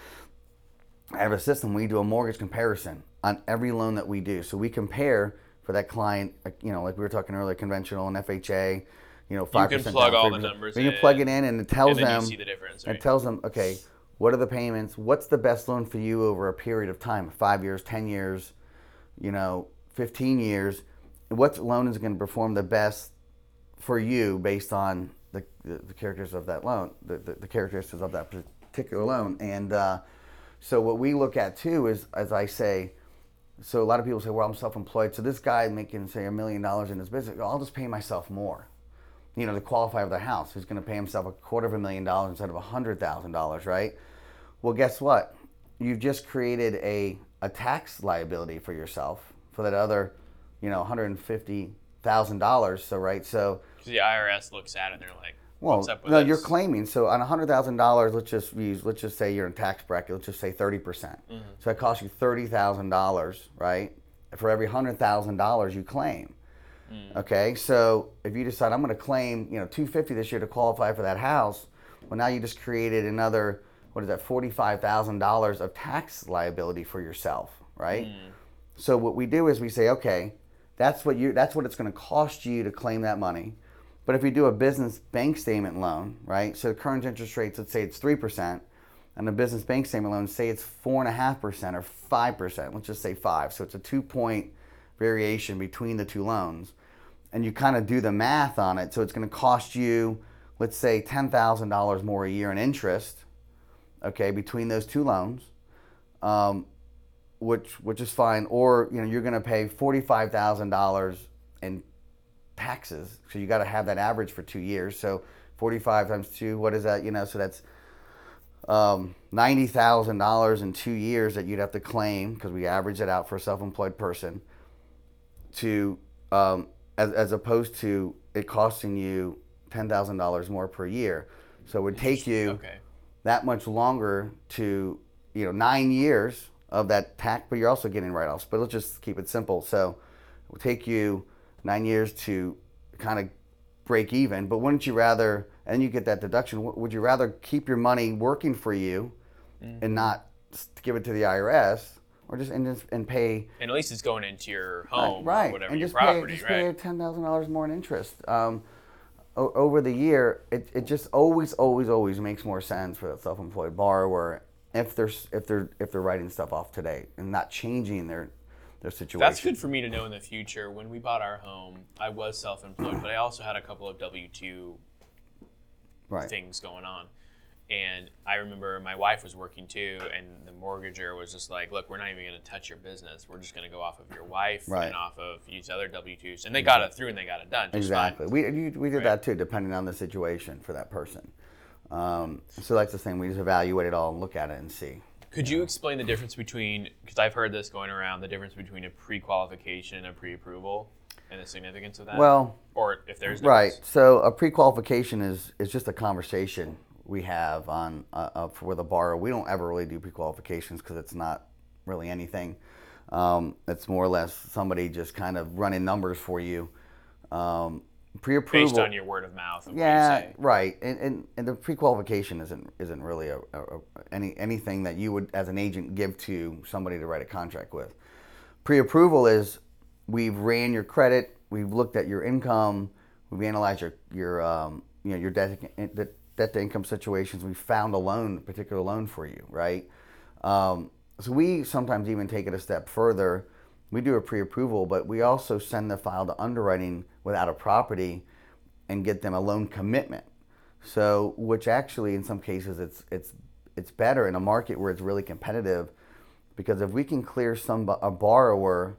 I have a system. We do a mortgage comparison on every loan that we do. So we compare for that client. You know, like we were talking earlier, conventional and F H A. You know, five percent. You can plug all the numbers. You can plug it in, and it tells them. And you see the difference. Right? It tells them, okay, what are the payments? What's the best loan for you over a period of time? Five years, ten years, you know, fifteen years. What loan is going to perform the best for you based on the, the, the characteristics of that loan, the, the, the characteristics of that particular loan. And uh, so what we look at too is, as I say, so a lot of people say, well, I'm self-employed. So this guy making, say, a million dollars in his business, I'll just pay myself more, you know, to qualify for the house. He's going to pay himself a quarter of a million dollars instead of a hundred thousand dollars, right? Well, guess what? You've just created a, a tax liability for yourself for that other, you know, one hundred fifty thousand dollars. So, right, so... the I R S looks at it and they're like, well, what's up with no, this? You're claiming. So on a hundred thousand dollars, let's just use, let's just say you're in tax bracket, let's just say thirty percent. Mm-hmm. So it costs you thirty thousand dollars, right? For every one hundred thousand dollars you claim. Mm. Okay, so if you decide, I'm going to claim, you know, two hundred fifty thousand dollars this year to qualify for that house, well, now you just created another, what is that, forty-five thousand dollars of tax liability for yourself, right? Mm. So what we do is we say, okay, that's what you, that's what it's going to cost you to claim that money. But if you do a business bank statement loan, right? So the current interest rates, let's say it's three percent, and a business bank statement loan, say it's four point five percent or five percent, let's just say five. So it's a two-point variation between the two loans. And you kind of do the math on it. So it's going to cost you, let's say, ten thousand dollars more a year in interest, okay, between those two loans. Um, which which is fine, or you know you're going to pay forty-five thousand dollars in taxes, so you got to have that average for two years. So forty-five times two, what is that? You know, so that's um, ninety thousand dollars in two years that you'd have to claim, because we average it out for a self-employed person, to um, as as opposed to it costing you ten thousand dollars more per year. So it would take you okay. that much longer to, you know, nine years of that tax, but you're also getting write-offs. But let's just keep it simple. So it will take you nine years to kind of break even, but wouldn't you rather, and you get that deduction, would you rather keep your money working for you mm-hmm. and not give it to the I R S, or just and, just, and pay? And at least it's going into your home, right, or whatever, and your just property, pay, just right? Pay ten thousand dollars more in interest. Um, over the year, it, it just always, always, always makes more sense for that self-employed borrower if they're if they're if they're writing stuff off today and not changing their their situation. That's good for me to know in the future. When we bought our home, I was self-employed, but I also had a couple of W two right. things going on, and I remember my wife was working too, and the mortgager was just like, "Look, we're not even going to touch your business. We're just going to go off of your wife right. and off of these other W twos." And they got it through, and they got it done. Just exactly. Fine. We we did right. that too, depending on the situation for that person. Um, so that's the thing. We just evaluate it all and look at it and see. Could you explain the difference between, because I've heard this going around, the difference between a pre-qualification and a pre-approval and the significance of that? Well, or if there's difference. Right. So a pre-qualification is, is just a conversation we have on uh, uh, with a borrower. We don't ever really do pre-qualifications because it's not really anything. Um, it's more or less somebody just kind of running numbers for you. Um, pre-approval based on your word of mouth. Of yeah, what you say. Right. And, and and the pre-qualification isn't isn't really a, a, a any anything that you would as an agent give to somebody to write a contract with. Pre-approval is we've ran your credit, we've looked at your income, we've analyzed your your um, you know your debt to, debt to income situations. We found a loan, a particular loan for you, right? Um, so we sometimes even take it a step further. We do a pre-approval, but we also send the file to underwriting without a property and get them a loan commitment. So, which actually in some cases it's it's it's better in a market where it's really competitive, because if we can clear some a borrower,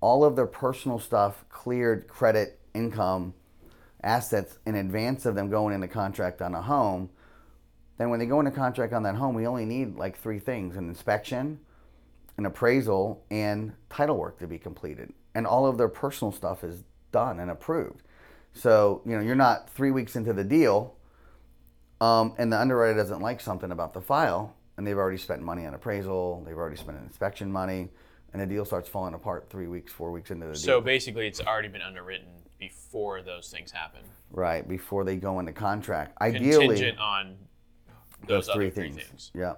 all of their personal stuff, cleared credit, income, assets in advance of them going into contract on a home, then when they go into contract on that home, we only need like three things: an inspection, an appraisal, and title work to be completed. And all of their personal stuff is done and approved. So, you know, you're not three weeks into the deal um, and the underwriter doesn't like something about the file, and they've already spent money on appraisal, they've already spent inspection money, and the deal starts falling apart three weeks, four weeks into the deal. So basically it's already been underwritten before those things happen. Right, before they go into contract. Ideally, contingent on those, those other three things. Three things. Yeah.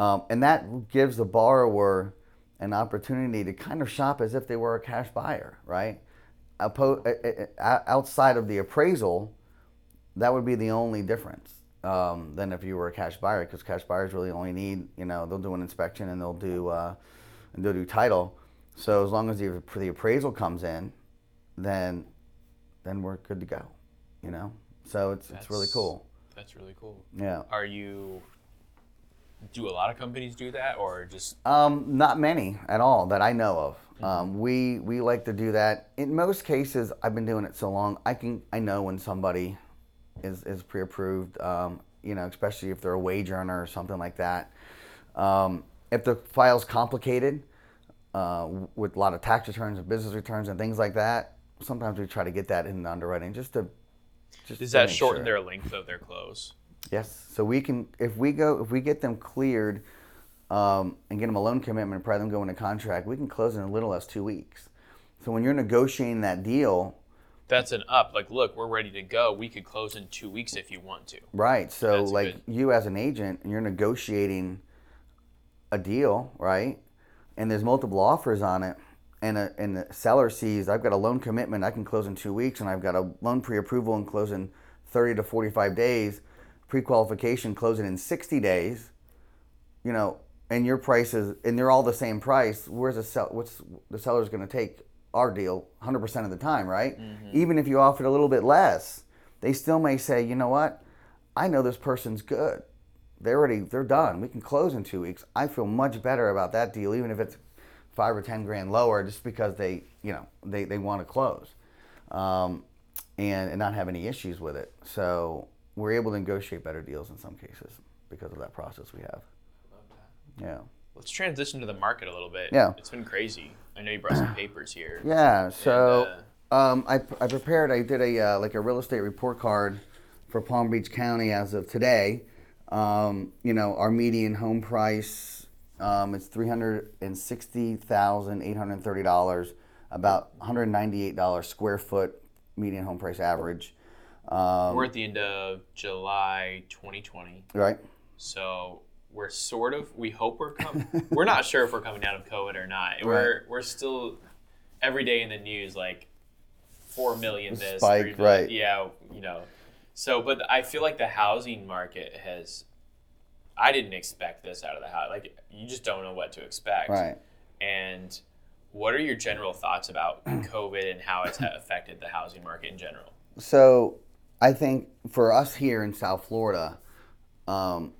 Um, and that gives the borrower an opportunity to kind of shop as if they were a cash buyer, right? Outside of the appraisal, that would be the only difference um, than if you were a cash buyer, because cash buyers really only need, you know, they'll do an inspection and they'll do uh, and they'll do title. So as long as the, the appraisal comes in, then then we're good to go, you know. So it's that's, it's really cool. That's really cool. Yeah. Are you? Do a lot of companies do that, or just um, not many at all that I know of? Mm-hmm. Um, we we like to do that. In most cases, I've been doing it so long, I can I know when somebody is is pre-approved. Um, you know, especially if they're a wage earner or something like that. Um, if the file's complicated uh, with a lot of tax returns and business returns and things like that, sometimes we try to get that in the underwriting just to. Just Does to that shorten sure. their length of their close? Yes. So we can, if we go, if we get them cleared um, and get them a loan commitment, prior to them going into contract, we can close in a little less two weeks. So when you're negotiating that deal, that's an up. Like, look, we're ready to go. We could close in two weeks if you want to. Right. So that's like good. You as an agent, you're negotiating a deal, right? And there's multiple offers on it, and a, and the seller sees I've got a loan commitment, I can close in two weeks, and I've got a loan pre-approval and close in thirty to forty-five days. Pre-qualification closing in sixty days, you know, and your prices, and they're all the same price. Where's the sell? What's the seller's going to take our deal one hundred percent of the time, right? Mm-hmm. Even if you offered a little bit less, they still may say, you know what, I know this person's good. they're already, they're done. We can close in two weeks. I feel much better about that deal, even if it's five or ten grand lower, just because they, you know, they, they want to close, um, and, and not have any issues with it. So we're able to negotiate better deals in some cases because of that process we have. I love that. Yeah. Let's transition to the market a little bit. Yeah. It's been crazy. I know you brought some papers here. Yeah. So and, uh, um, I, I prepared, I did a, uh, like a real estate report card for Palm Beach County as of today. Um, you know, our median home price, um, it's three hundred sixty thousand eight hundred thirty dollars, about one hundred ninety-eight dollars square foot median home price average. Um, we're at the end of July twenty twenty. Right. So we're sort of, we hope we're coming, we're not sure if we're coming out of COVID or not. Right. We're we're still every day in the news, like four million this. Spike, million, right. Yeah, you know. So, but I feel like the housing market has, I didn't expect this out of the house. Like, you just don't know what to expect. Right. And what are your general thoughts about COVID and how it's affected the housing market in general? So I think for us here in South Florida, um,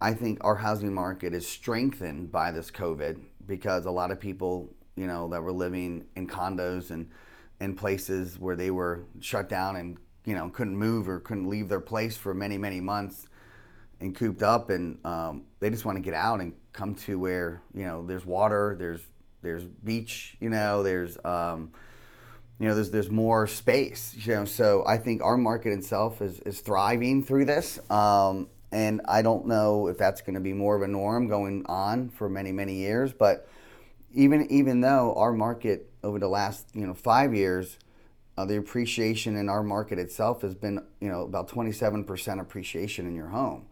I think our housing market is strengthened by this COVID, because a lot of people, you know, that were living in condos and in places where they were shut down and, you know, couldn't move or couldn't leave their place for many, many months and cooped up, and um, they just want to get out and come to where, you know, there's water, there's there's beach, you know, there's um, you know, there's there's more space, you know. So I think our market itself is, is thriving through this. Um, and I don't know if that's going to be more of a norm going on for many, many years. But even even though our market over the last, you know, five years, uh, the appreciation in our market itself has been, you know, about twenty-seven percent appreciation in your home.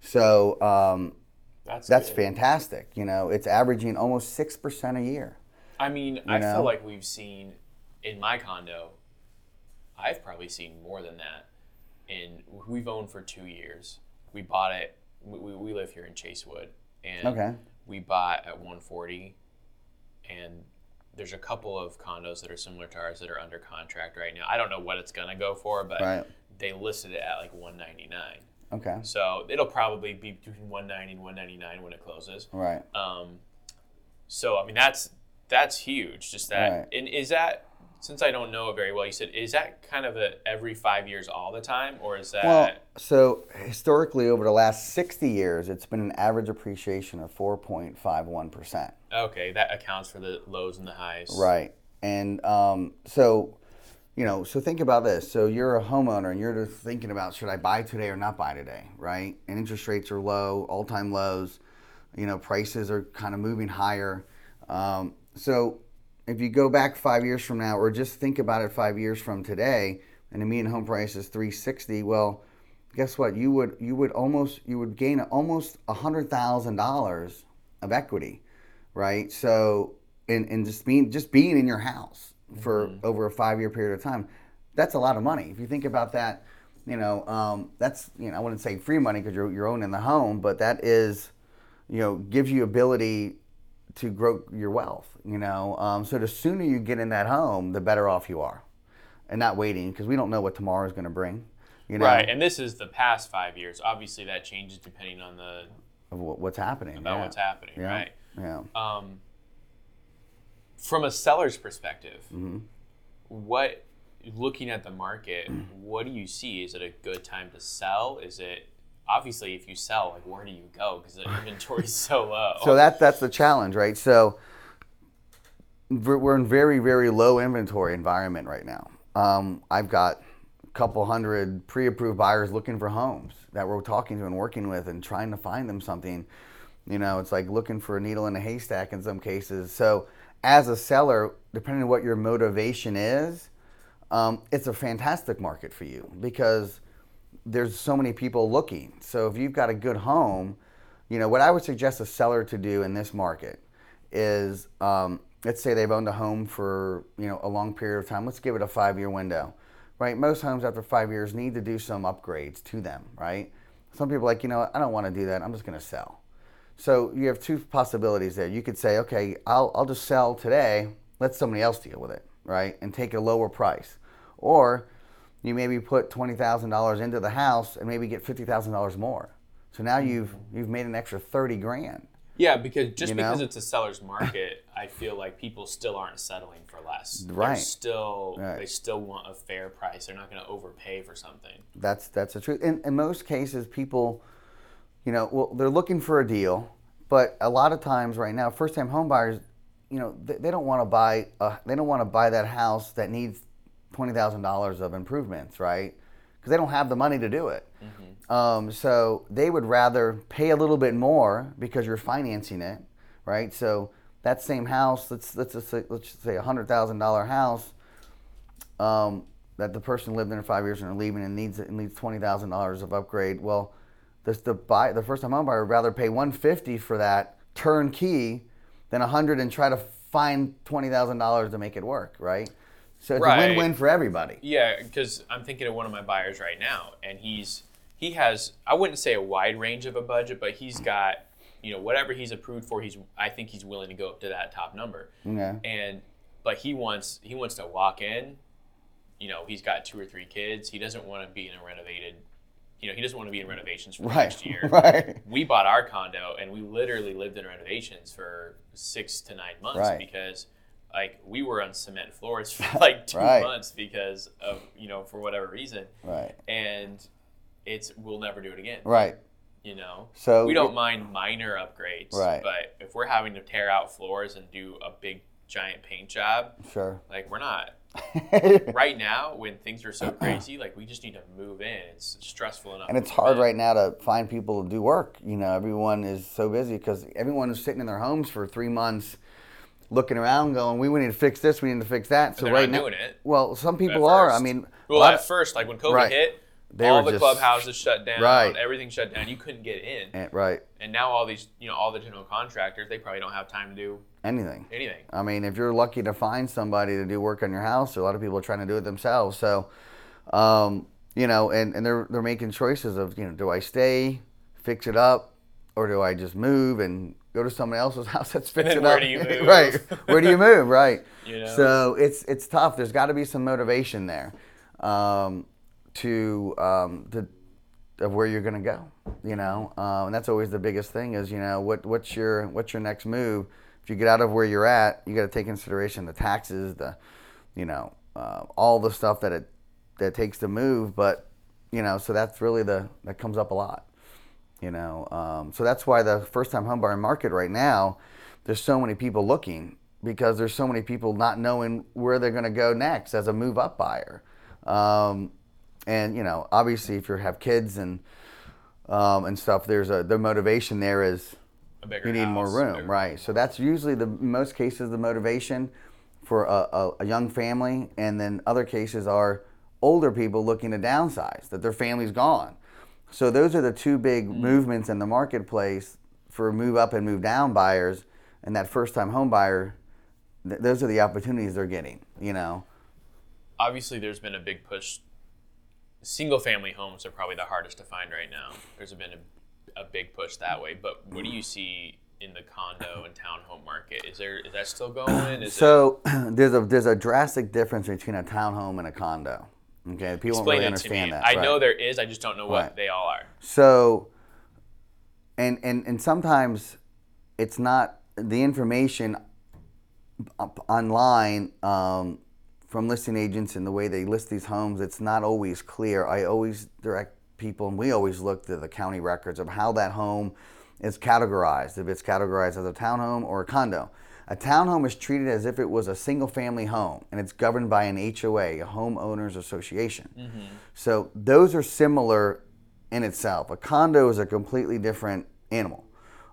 So um, that's that's good. Fantastic. You know, it's averaging almost six percent a year. I mean, I know? feel like we've seen... In my condo, I've probably seen more than that. And we've owned for two years. We bought it. We we live here in Chasewood, and okay. we bought at one forty. And there's a couple of condos that are similar to ours that are under contract right now. I don't know what it's gonna go for, but right. they listed it at like one ninety-nine. Okay. So it'll probably be between one ninety and one ninety-nine when it closes. Right. Um. So I mean that's that's huge. Just that. Right. And is that. Since I don't know it very well, you said, is that kind of a every five years all the time, or is that? Well, so historically, over the last sixty years, it's been an average appreciation of four point five one percent. Okay, that accounts for the lows and the highs. Right, and um, so, you know, so think about this. So you're a homeowner, and you're just thinking about, should I buy today or not buy today, right? And interest rates are low, all-time lows. You know, prices are kind of moving higher. Um, so. If you go back five years from now, or just think about it five years from today, and the median home price is three sixty, well, guess what? You would you would almost you would gain almost a hundred thousand dollars of equity, right? So, and and just being just being in your house for mm-hmm. over a five year period of time, that's a lot of money. If you think about that, you know, um, that's you know I wouldn't say free money because you're you're owning the home, but that is, you know, gives you ability to grow your wealth, you know. Um, so the sooner you get in that home, the better off you are, and not waiting, because we don't know what tomorrow is going to bring. You know? Right, and this is the past five years. Obviously, that changes depending on the of what's happening. About yeah. what's happening, yeah. right? Yeah. Um, from a seller's perspective, mm-hmm. what looking at the market, what do you see? Is it a good time to sell? Is it Obviously, if you sell, like where do you go? Because the inventory is so low. So that that's the challenge, right? So we're in very, very low inventory environment right now. Um, I've got a couple hundred pre-approved buyers looking for homes that we're talking to and working with and trying to find them something. You know, it's like looking for a needle in a haystack in some cases. So as a seller, depending on what your motivation is, um, it's a fantastic market for you because there's so many people looking. So if you've got a good home, you know, what I would suggest a seller to do in this market is, um, let's say they've owned a home for, you know, a long period of time. Let's give it a five-year window, right? Most homes after five years need to do some upgrades to them, right? Some people are like, you know, I don't want to do that. I'm just going to sell. So you have two possibilities there. You could say, okay, I'll, I'll just sell today. Let somebody else deal with it, right? And take a lower price. Or you maybe put twenty thousand dollars into the house and maybe get fifty thousand dollars more, So now you've you've made an extra thirty grand. Yeah, because just you know? because it's a seller's market, I feel like people still aren't settling for less. Right. They're still right. they still want a fair price. They're not going to overpay for something. That's that's the truth. In in most cases, people, you know, well, they're looking for a deal, but a lot of times right now, first-time home buyers, you know, they, they don't want to buy a, they don't want to buy that house that needs twenty thousand dollars of improvements, right? Because they don't have the money to do it. Mm-hmm. Um, so they would rather pay a little bit more because you're financing it, right? So that same house, let's let's just say, let's just say a hundred thousand dollar house um, that the person lived in for five years and are leaving and needs it needs twenty thousand dollars of upgrade. Well, this the buy the first time home buyer would rather pay one fifty for that turnkey than a hundred and try to find twenty thousand dollars to make it work, right? So it's right. a win-win for everybody. Yeah, because I'm thinking of one of my buyers right now, and he's he has I wouldn't say a wide range of a budget, but he's got, you know, whatever he's approved for. He's I think he's willing to go up to that top number. Yeah. And but he wants he wants to walk in. You know, he's got two or three kids. He doesn't want to be in a renovated. You know, he doesn't want to be in renovations for right. next year. Right. We bought our condo, and we literally lived in renovations for six to nine months right. because. Like we were on cement floors for like two right. months because of, you know, for whatever reason. Right. And it's, we'll never do it again. Right. You know, so we don't mind minor upgrades, right. but if we're having to tear out floors and do a big giant paint job, sure. like we're not right now when things are so crazy, like we just need to move in. It's stressful enough. And it's hard in. right now to find people to do work. You know, everyone is so busy because everyone is sitting in their homes for three months looking around, going, we, we need to fix this, we need to fix that. So they're right not now, doing it. Well, some people are. I mean, well, at of, first, like when COVID right. hit, they all the just, clubhouses shut down, right. everything shut down. You couldn't get in, and, right? And now all these, you know, all the general contractors, they probably don't have time to do anything. Anything. I mean, if you're lucky to find somebody to do work on your house, a lot of people are trying to do it themselves. So, um, you know, and, and they're they're making choices of, you know, do I stay, fix it up, or do I just move and go to someone else's house that's fixing up. Where do you move? Right. Where do you move? Right. You know? So it's it's tough. There's got to be some motivation there, um, to um, to of where you're gonna go. You know, um, and that's always the biggest thing is, you know, what what's your what's your next move? If you get out of where you're at, you got to take into consideration the taxes, the, you know, uh, all the stuff that it that it takes to move. But you know, so that's really the that comes up a lot. You know, um, so that's why the first-time home buyer market right now, there's so many people looking because there's so many people not knowing where they're going to go next as a move-up buyer. Um, and you know, obviously, if you have kids and um, and stuff, there's a the motivation there is you need house, more room, right? So that's usually the most cases the motivation for a, a, a young family, and then other cases are older people looking to downsize that their family's gone. So those are the two big movements in the marketplace for move up and move down buyers, and that first time home buyer, th- those are the opportunities they're getting, you know. Obviously there's been a big push. Single family homes are probably the hardest to find right now. There's been a, a big push that way, but what do you see in the condo and townhome market? Is there is that still going? Is so it- there's a there's a drastic difference between a townhome and a condo. Okay, people Explain don't really understand that. I right. know there is, I just don't know what right. they all are. So, and, and and sometimes it's not the information up online um, from listing agents and the way they list these homes, it's not always clear. I always direct people, and we always look to the county records of how that home is categorized, if it's categorized as a townhome or a condo. A townhome is treated as if it was a single-family home, and it's governed by an H O A, a homeowners association. Mm-hmm. So those are similar in itself. A condo is a completely different animal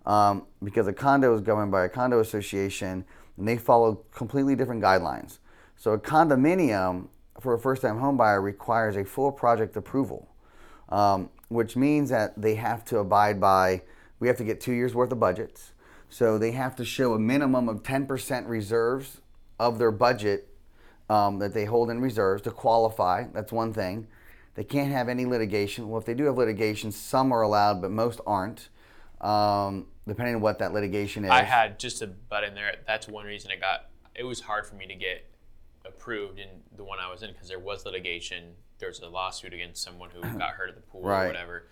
um, because a condo is governed by a condo association, and they follow completely different guidelines. So a condominium for a first-time homebuyer requires a full project approval, um, which means that they have to abide by, we have to get two years' worth of budgets. So they have to show a minimum of ten percent reserves of their budget um, that they hold in reserves to qualify. That's one thing. They can't have any litigation. Well, if they do have litigation, some are allowed, but most aren't, um, depending on what that litigation is. I had just a butt in there. That's one reason I got, it was hard for me to get approved in the one I was in because there was litigation. There was a lawsuit against someone who got hurt at the pool right. or whatever.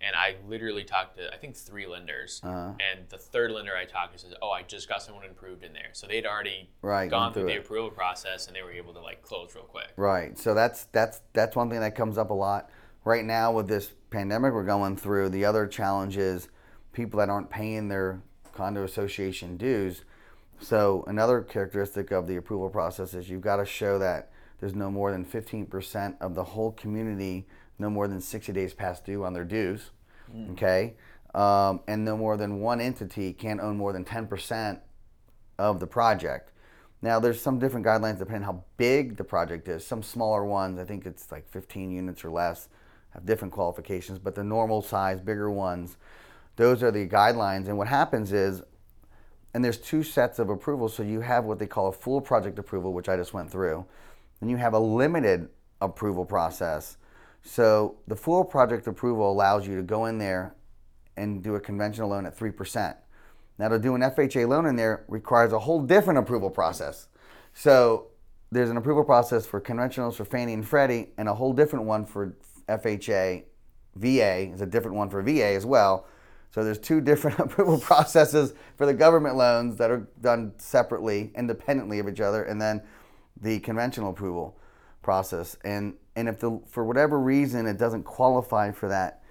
And I literally talked to, I think, three lenders. Uh-huh. And the third lender I talked to says, oh, I just got someone approved in there. So they'd already right, gone through, through the approval process, and they were able to like close real quick. Right. So that's that's that's one thing that comes up a lot. Right now with this pandemic we're going through, the other challenge is people that aren't paying their condo association dues. So another characteristic of the approval process is you've got to show that there's no more than fifteen percent of the whole community, no more than sixty days past due on their dues, mm. okay? Um, and no more than one entity can't own more than ten percent of the project. Now, there's some different guidelines depending on how big the project is. Some smaller ones, I think it's like fifteen units or less, have different qualifications, but the normal size, bigger ones, those are the guidelines. And what happens is, and there's two sets of approval, so you have what they call a full project approval, which I just went through, and you have a limited approval process. So the full project approval allows you to go in there and do a conventional loan at three percent. Now, to do an F H A loan in there requires a whole different approval process. So there's an approval process for conventionals for Fannie and Freddie, and a whole different one for F H A. V A is a different one for V A as well. So there's two different approval processes for the government loans that are done separately, independently of each other, and then the conventional approval process. And and if the, for whatever reason it doesn't qualify for that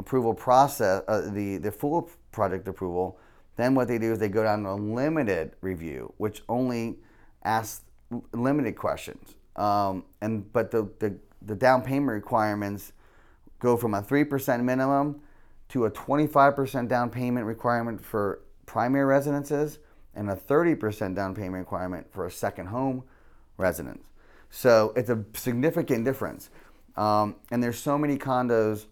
approval process, uh, the, the full project approval, then what they do is they go down to a limited review, which only asks limited questions. Um, and but the, the, the down payment requirements go from a three percent minimum to a twenty-five percent down payment requirement for primary residences and a thirty percent down payment requirement for a second home residence. So it's a significant difference. Um, and there's so many condos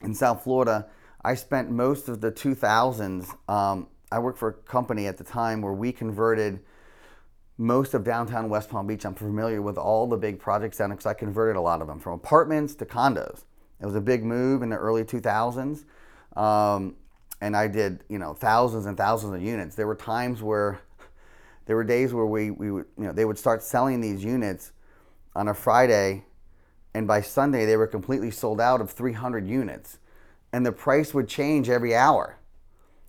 in South Florida. I spent most of the two thousands, um, I worked for a company at the time where we converted most of downtown West Palm Beach. I'm familiar with all the big projects down there because I converted a lot of them from apartments to condos. It was a big move in the early two thousands. Um, and I did, you know, thousands and thousands of units. There were times where, there were days where we, we would, you know, they would start selling these units on a Friday, and by Sunday they were completely sold out of three hundred units. And the price would change every hour.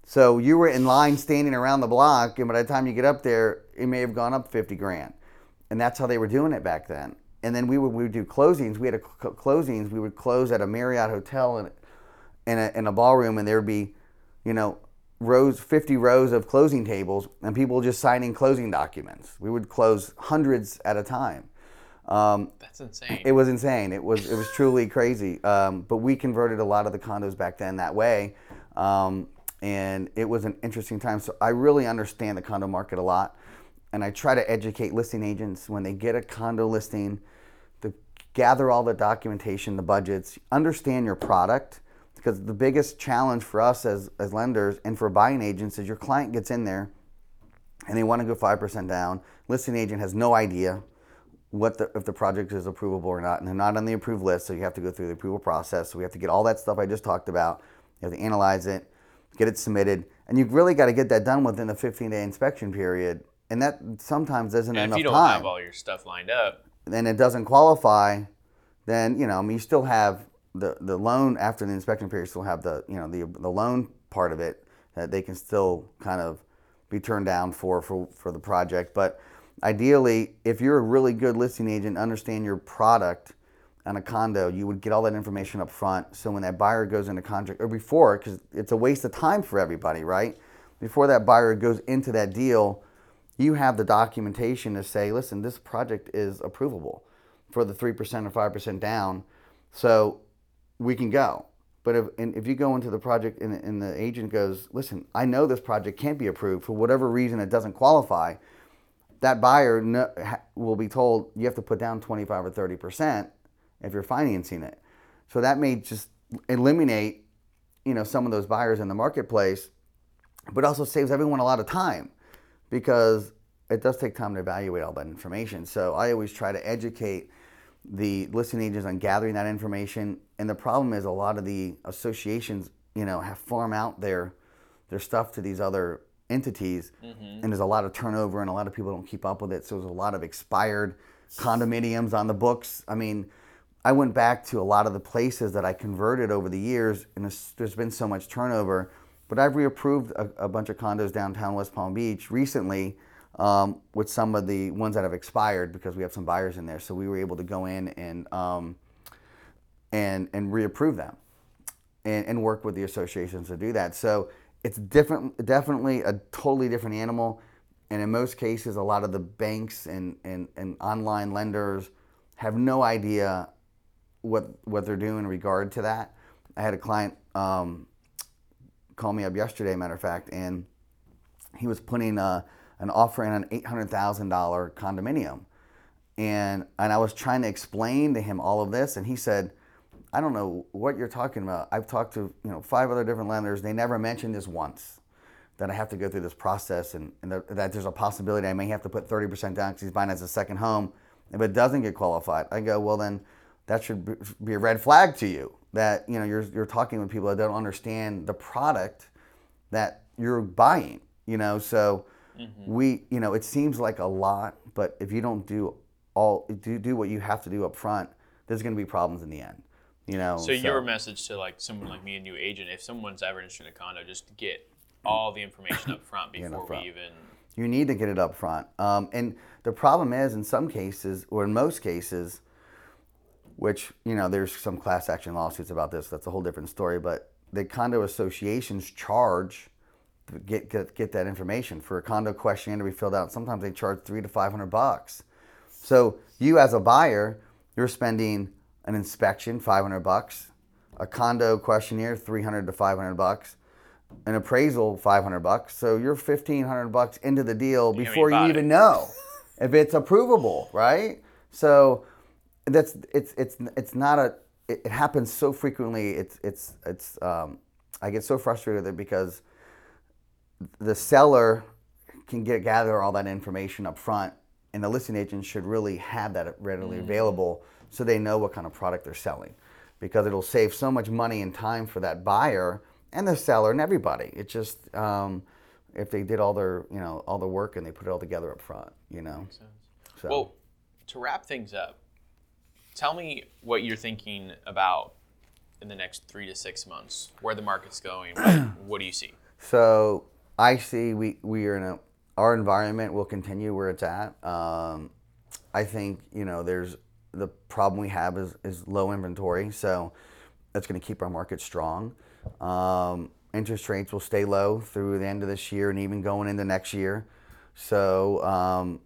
So you were in line standing around the block, and by the time you get up there, it may have gone up fifty grand. And that's how they were doing it back then. And then we would, we would do closings. We had a cl- closings. We would close at a Marriott hotel and in a, in a ballroom, and there would be, you know, rows, fifty rows of closing tables, and people just signing closing documents. We would close hundreds at a time. Um, That's insane. It was insane. It was it was truly crazy. Um, but we converted a lot of the condos back then that way, um, and it was an interesting time. So I really understand the condo market a lot, and I try to educate listing agents when they get a condo listing to gather all the documentation, the budgets, understand your product. Because the biggest challenge for us as, as lenders and for buying agents is your client gets in there and they want to go five percent down. Listing agent has no idea what the, if the project is approvable or not, and they're not on the approved list, so you have to go through the approval process. So we have to get all that stuff I just talked about. You have to analyze it, get it submitted, and you've really got to get that done within the fifteen-day inspection period. And that sometimes isn't enough time. If you don't have all your stuff lined up, then it doesn't qualify. Then you know, I mean, you still have. The the loan after the inspection period still have the you know the the loan part of it that they can still kind of be turned down for for, for the project. But ideally, if you're a really good listing agent, understand your product on a condo, you would get all that information up front. So when that buyer goes into contract or before, because it's a waste of time for everybody, right? Before that buyer goes into that deal, you have the documentation to say, listen, this project is approvable for the three percent or five percent down. So we can go. But if and if you go into the project and, and the agent goes, listen, I know this project can't be approved for whatever reason, it doesn't qualify, that buyer no, ha, will be told you have to put down twenty-five or thirty percent if you're financing it. So that may just eliminate, you know, some of those buyers in the marketplace, but also saves everyone a lot of time because it does take time to evaluate all that information. So I always try to educate the listing agents on gathering that information. And the problem is a lot of the associations, you know, have farm out their their stuff to these other entities, mm-hmm. and there's a lot of turnover and a lot of people don't keep up with it. So there's a lot of expired condominiums on the books. I mean, I went back to a lot of the places that I converted over the years, and there's been so much turnover, but I've reapproved a, a bunch of condos downtown West Palm Beach recently um, with some of the ones that have expired because we have some buyers in there. So we were able to go in and um, and and reapprove them and, and work with the associations to do that. So it's different, definitely a totally different animal. And in most cases, a lot of the banks and, and, and online lenders have no idea what what they're doing in regard to that. I had a client um, call me up yesterday, matter of fact, and he was putting a, an offer in an eight hundred thousand dollars condominium. And and I was trying to explain to him all of this, and he said, I don't know what you're talking about. I've talked to you know five other different lenders. They never mentioned this once, that I have to go through this process and, and that, that there's a possibility I may have to put thirty percent down because he's buying as a second home. If it doesn't get qualified, I go, well, then that should be a red flag to you, that you know you're you're talking with people that don't understand the product that you're buying, you know. So mm-hmm. we, you know, it seems like a lot, but if you don't do all do do what you have to do up front, there's going to be problems in the end, you know. So, so. Your message to like someone like me, a new agent, if someone's ever interested in a condo, just get all the information up front before up front. we even. You need to get it up front, um, and the problem is in some cases or in most cases. Which, you know, there's some class action lawsuits about this. That's a whole different story. But the condo associations charge to get get, get that information for a condo questionnaire to be filled out. Sometimes they charge three to five hundred bucks. So you, as a buyer, you're spending an inspection five hundred bucks, a condo questionnaire three hundred to five hundred bucks, an appraisal five hundred bucks. So you're fifteen hundred bucks into the deal before you, know you even it. know if it's approvable, right? So. That's it's it's it's not a it, it happens so frequently. It's it's it's um, I get so frustrated with it because the seller can get gather all that information up front, and the listing agent should really have that readily mm-hmm. available so they know what kind of product they're selling, because it'll save so much money and time for that buyer and the seller and everybody. It just um, if they did all their you know all the work and they put it all together up front, you know. Makes sense. So. Well, to wrap things up. Tell me what you're thinking about in the next three to six months, where the market's going, what do you see? So I see we, we are in a, our environment will continue where it's at. Um, I think, you know, there's the problem we have is, is low inventory. So that's going to keep our market strong. Um, interest rates will stay low through the end of this year and even going into next year. So, um,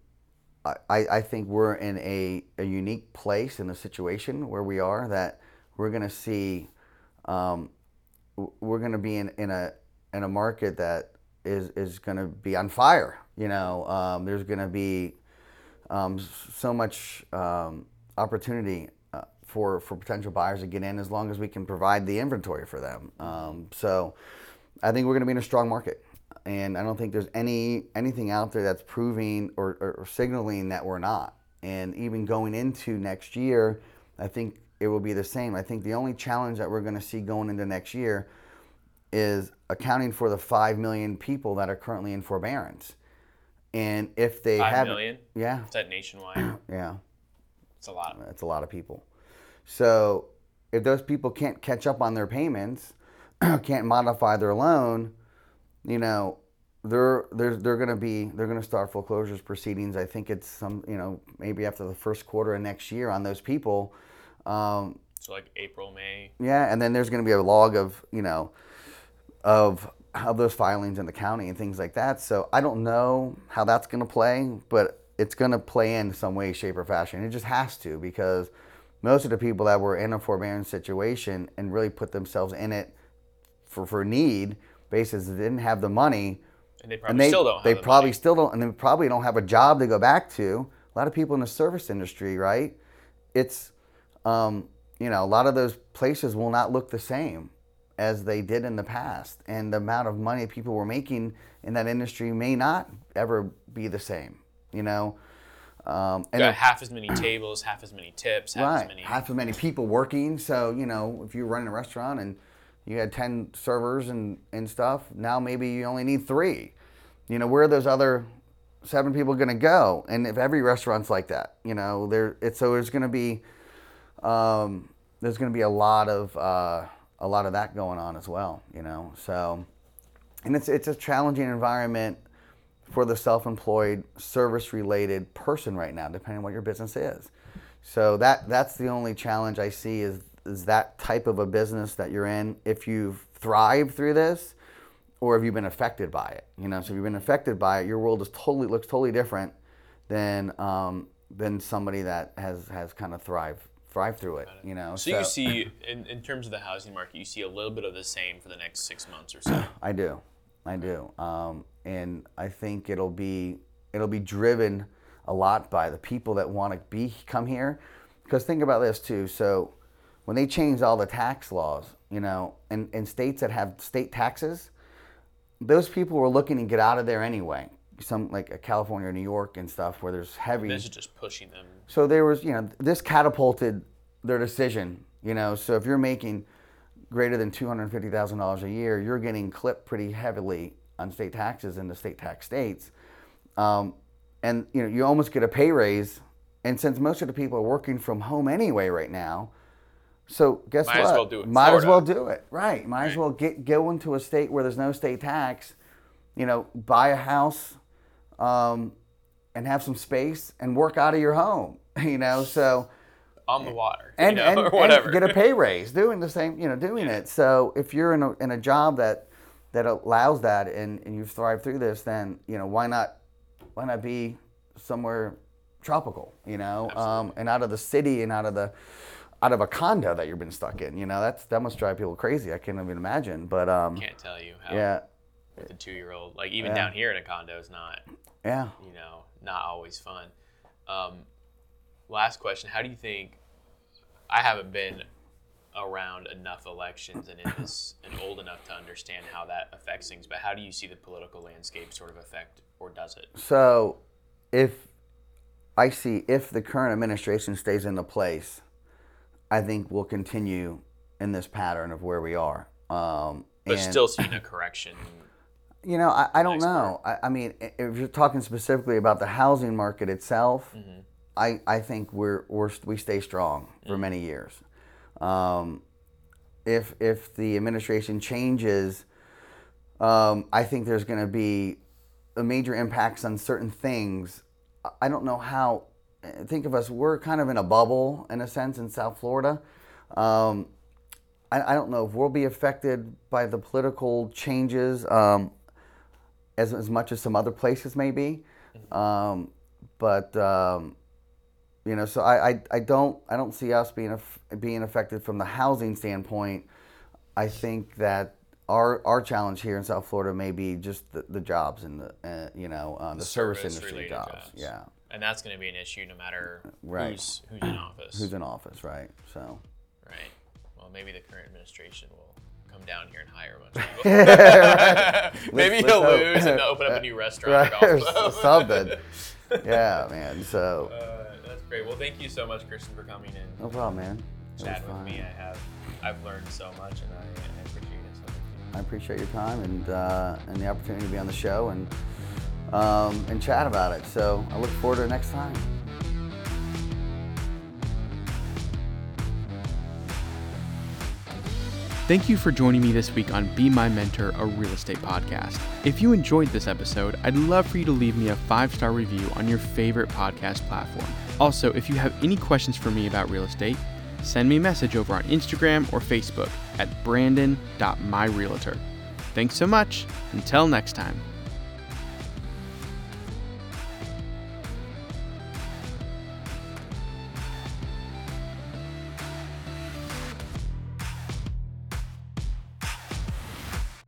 I, I think we're in a, a unique place in the situation where we are that we're going to see, um, we're going to be in, in a in a market that is, is going to be on fire. You know, um, there's going to be um, so much um, opportunity uh, for for potential buyers to get in as long as we can provide the inventory for them. Um, so I think we're going to be in a strong market. And I don't think there's any anything out there that's proving or, or, or signaling that we're not. And even going into next year, I think it will be the same. I think the only challenge that we're going to see going into next year is accounting for the five million people that are currently in forbearance. And if they have... five million? Yeah. Is that nationwide? Yeah. It's a lot. It's a lot of people. So if those people can't catch up on their payments, can't modify their loan... You know, they're they're they're going to be they're going to start foreclosures proceedings. I think it's some you know maybe after the first quarter of next year on those people. Um, so like April, May. Yeah, and then there's going to be a log of you know, of of those filings in the county and things like that. So I don't know how that's going to play, but it's going to play in some way, shape, or fashion. It just has to, because most of the people that were in a forbearance situation and really put themselves in it for for need. Basis they didn't have the money, and they probably and they, still don't. Have they the probably money. still don't, and they probably don't have a job to go back to. A lot of people in the service industry, right? It's, um, you know, a lot of those places will not look the same as they did in the past, and the amount of money people were making in that industry may not ever be the same. You know, um, and got if, half as many tables, half as many tips, half right, as many half as many people working. So you know, if you're running a restaurant and you had ten servers and, and stuff. Now maybe you only need three. You know, where are those other seven people going to go? And if every restaurant's like that, you know, there it's so there's going to be um, there's going to be a lot of uh, a lot of that going on as well, you know. So, and it's it's a challenging environment for the self-employed, service-related person right now, depending on what your business is. So that that's the only challenge I see is is that type of a business that you're in. If you've thrived through this, or if you've been affected by it, you know. So if you've been affected by it, your world is totally looks totally different than um, than somebody that has has kind of thrived. Drive through it, you know. So, so. you see, in, in terms of the housing market, you see a little bit of the same for the next six months or so. I do, I do, um, and I think it'll be it'll be driven a lot by the people that want to be come here, because think about this too. So when they changed all the tax laws, you know, and in states that have state taxes, those people were looking to get out of there anyway. Some like California, New York, and stuff where there's heavy. This is just pushing them. So there was, you know, this catapulted their decision, you know. So if you're making greater than two hundred fifty thousand dollars a year, you're getting clipped pretty heavily on state taxes in the state tax states, um, and you know you almost get a pay raise. And since most of the people are working from home anyway right now, so guess what? Might as well do it. Might as well do it. Right. Might as well get go into a state where there's no state tax. You know, buy a house. Um, and have some space and work out of your home, you know, so on the water and, you know, and, or whatever. And get a pay raise doing the same, you know, doing yeah. it. So if you're in a, in a job that, that allows that and, and you've thrived through this, then, you know, why not, why not be somewhere tropical, you know, um, and out of the city and out of the, out of a condo that you've been stuck in, you know, that's, that must drive people crazy. I can't even imagine, but, um, can't tell you how. Yeah. With a two-year-old, like even yeah. down here in a condo is not, yeah, you know, not always fun. Um, last question: how do you think? I haven't been around enough elections and in this and old enough to understand how that affects things. But how do you see the political landscape sort of affect, or does it? So, if I see if the current administration stays into place, I think we'll continue in this pattern of where we are. Um, but and, still seeing a correction. You know, I, I don't know. I, I mean, if you're talking specifically about the housing market itself, mm-hmm. I, I think we're, we're we stay strong mm-hmm. for many years. Um, if if the administration changes, um, I think there's going to be a major impacts on certain things. I don't know how. Think of us. We're kind of in a bubble in a sense in South Florida. Um, I, I don't know if we'll be affected by the political changes. Um, As, as much as some other places may be, um, but um, you know, so I, I, I don't I don't see us being af- being affected from the housing standpoint. I think that our our challenge here in South Florida may be just the, the jobs and the uh, you know uh, the, the service, service industry jobs. jobs, yeah. And that's going to be an issue no matter right. who's who's in office. Who's in office, right? So, right. Well, maybe the current administration will come down here and hire a bunch of people. yeah, right. Maybe let's, he'll let's lose and open up a new restaurant. Right. Or something. Yeah, man. So uh, that's great. Well, thank you so much, Christian, for coming in. No problem, man. Chatting with me. I have, I've learned so much, and I, I appreciate it. So much. I appreciate your time and uh, and the opportunity to be on the show and um, and chat about it. So I look forward to it next time. Thank you for joining me this week on Be My Mentor, a real estate podcast. If you enjoyed this episode, I'd love for you to leave me a five-star review on your favorite podcast platform. Also, if you have any questions for me about real estate, send me a message over on Instagram or Facebook at brandon dot my realtor. Thanks so much. Until next time.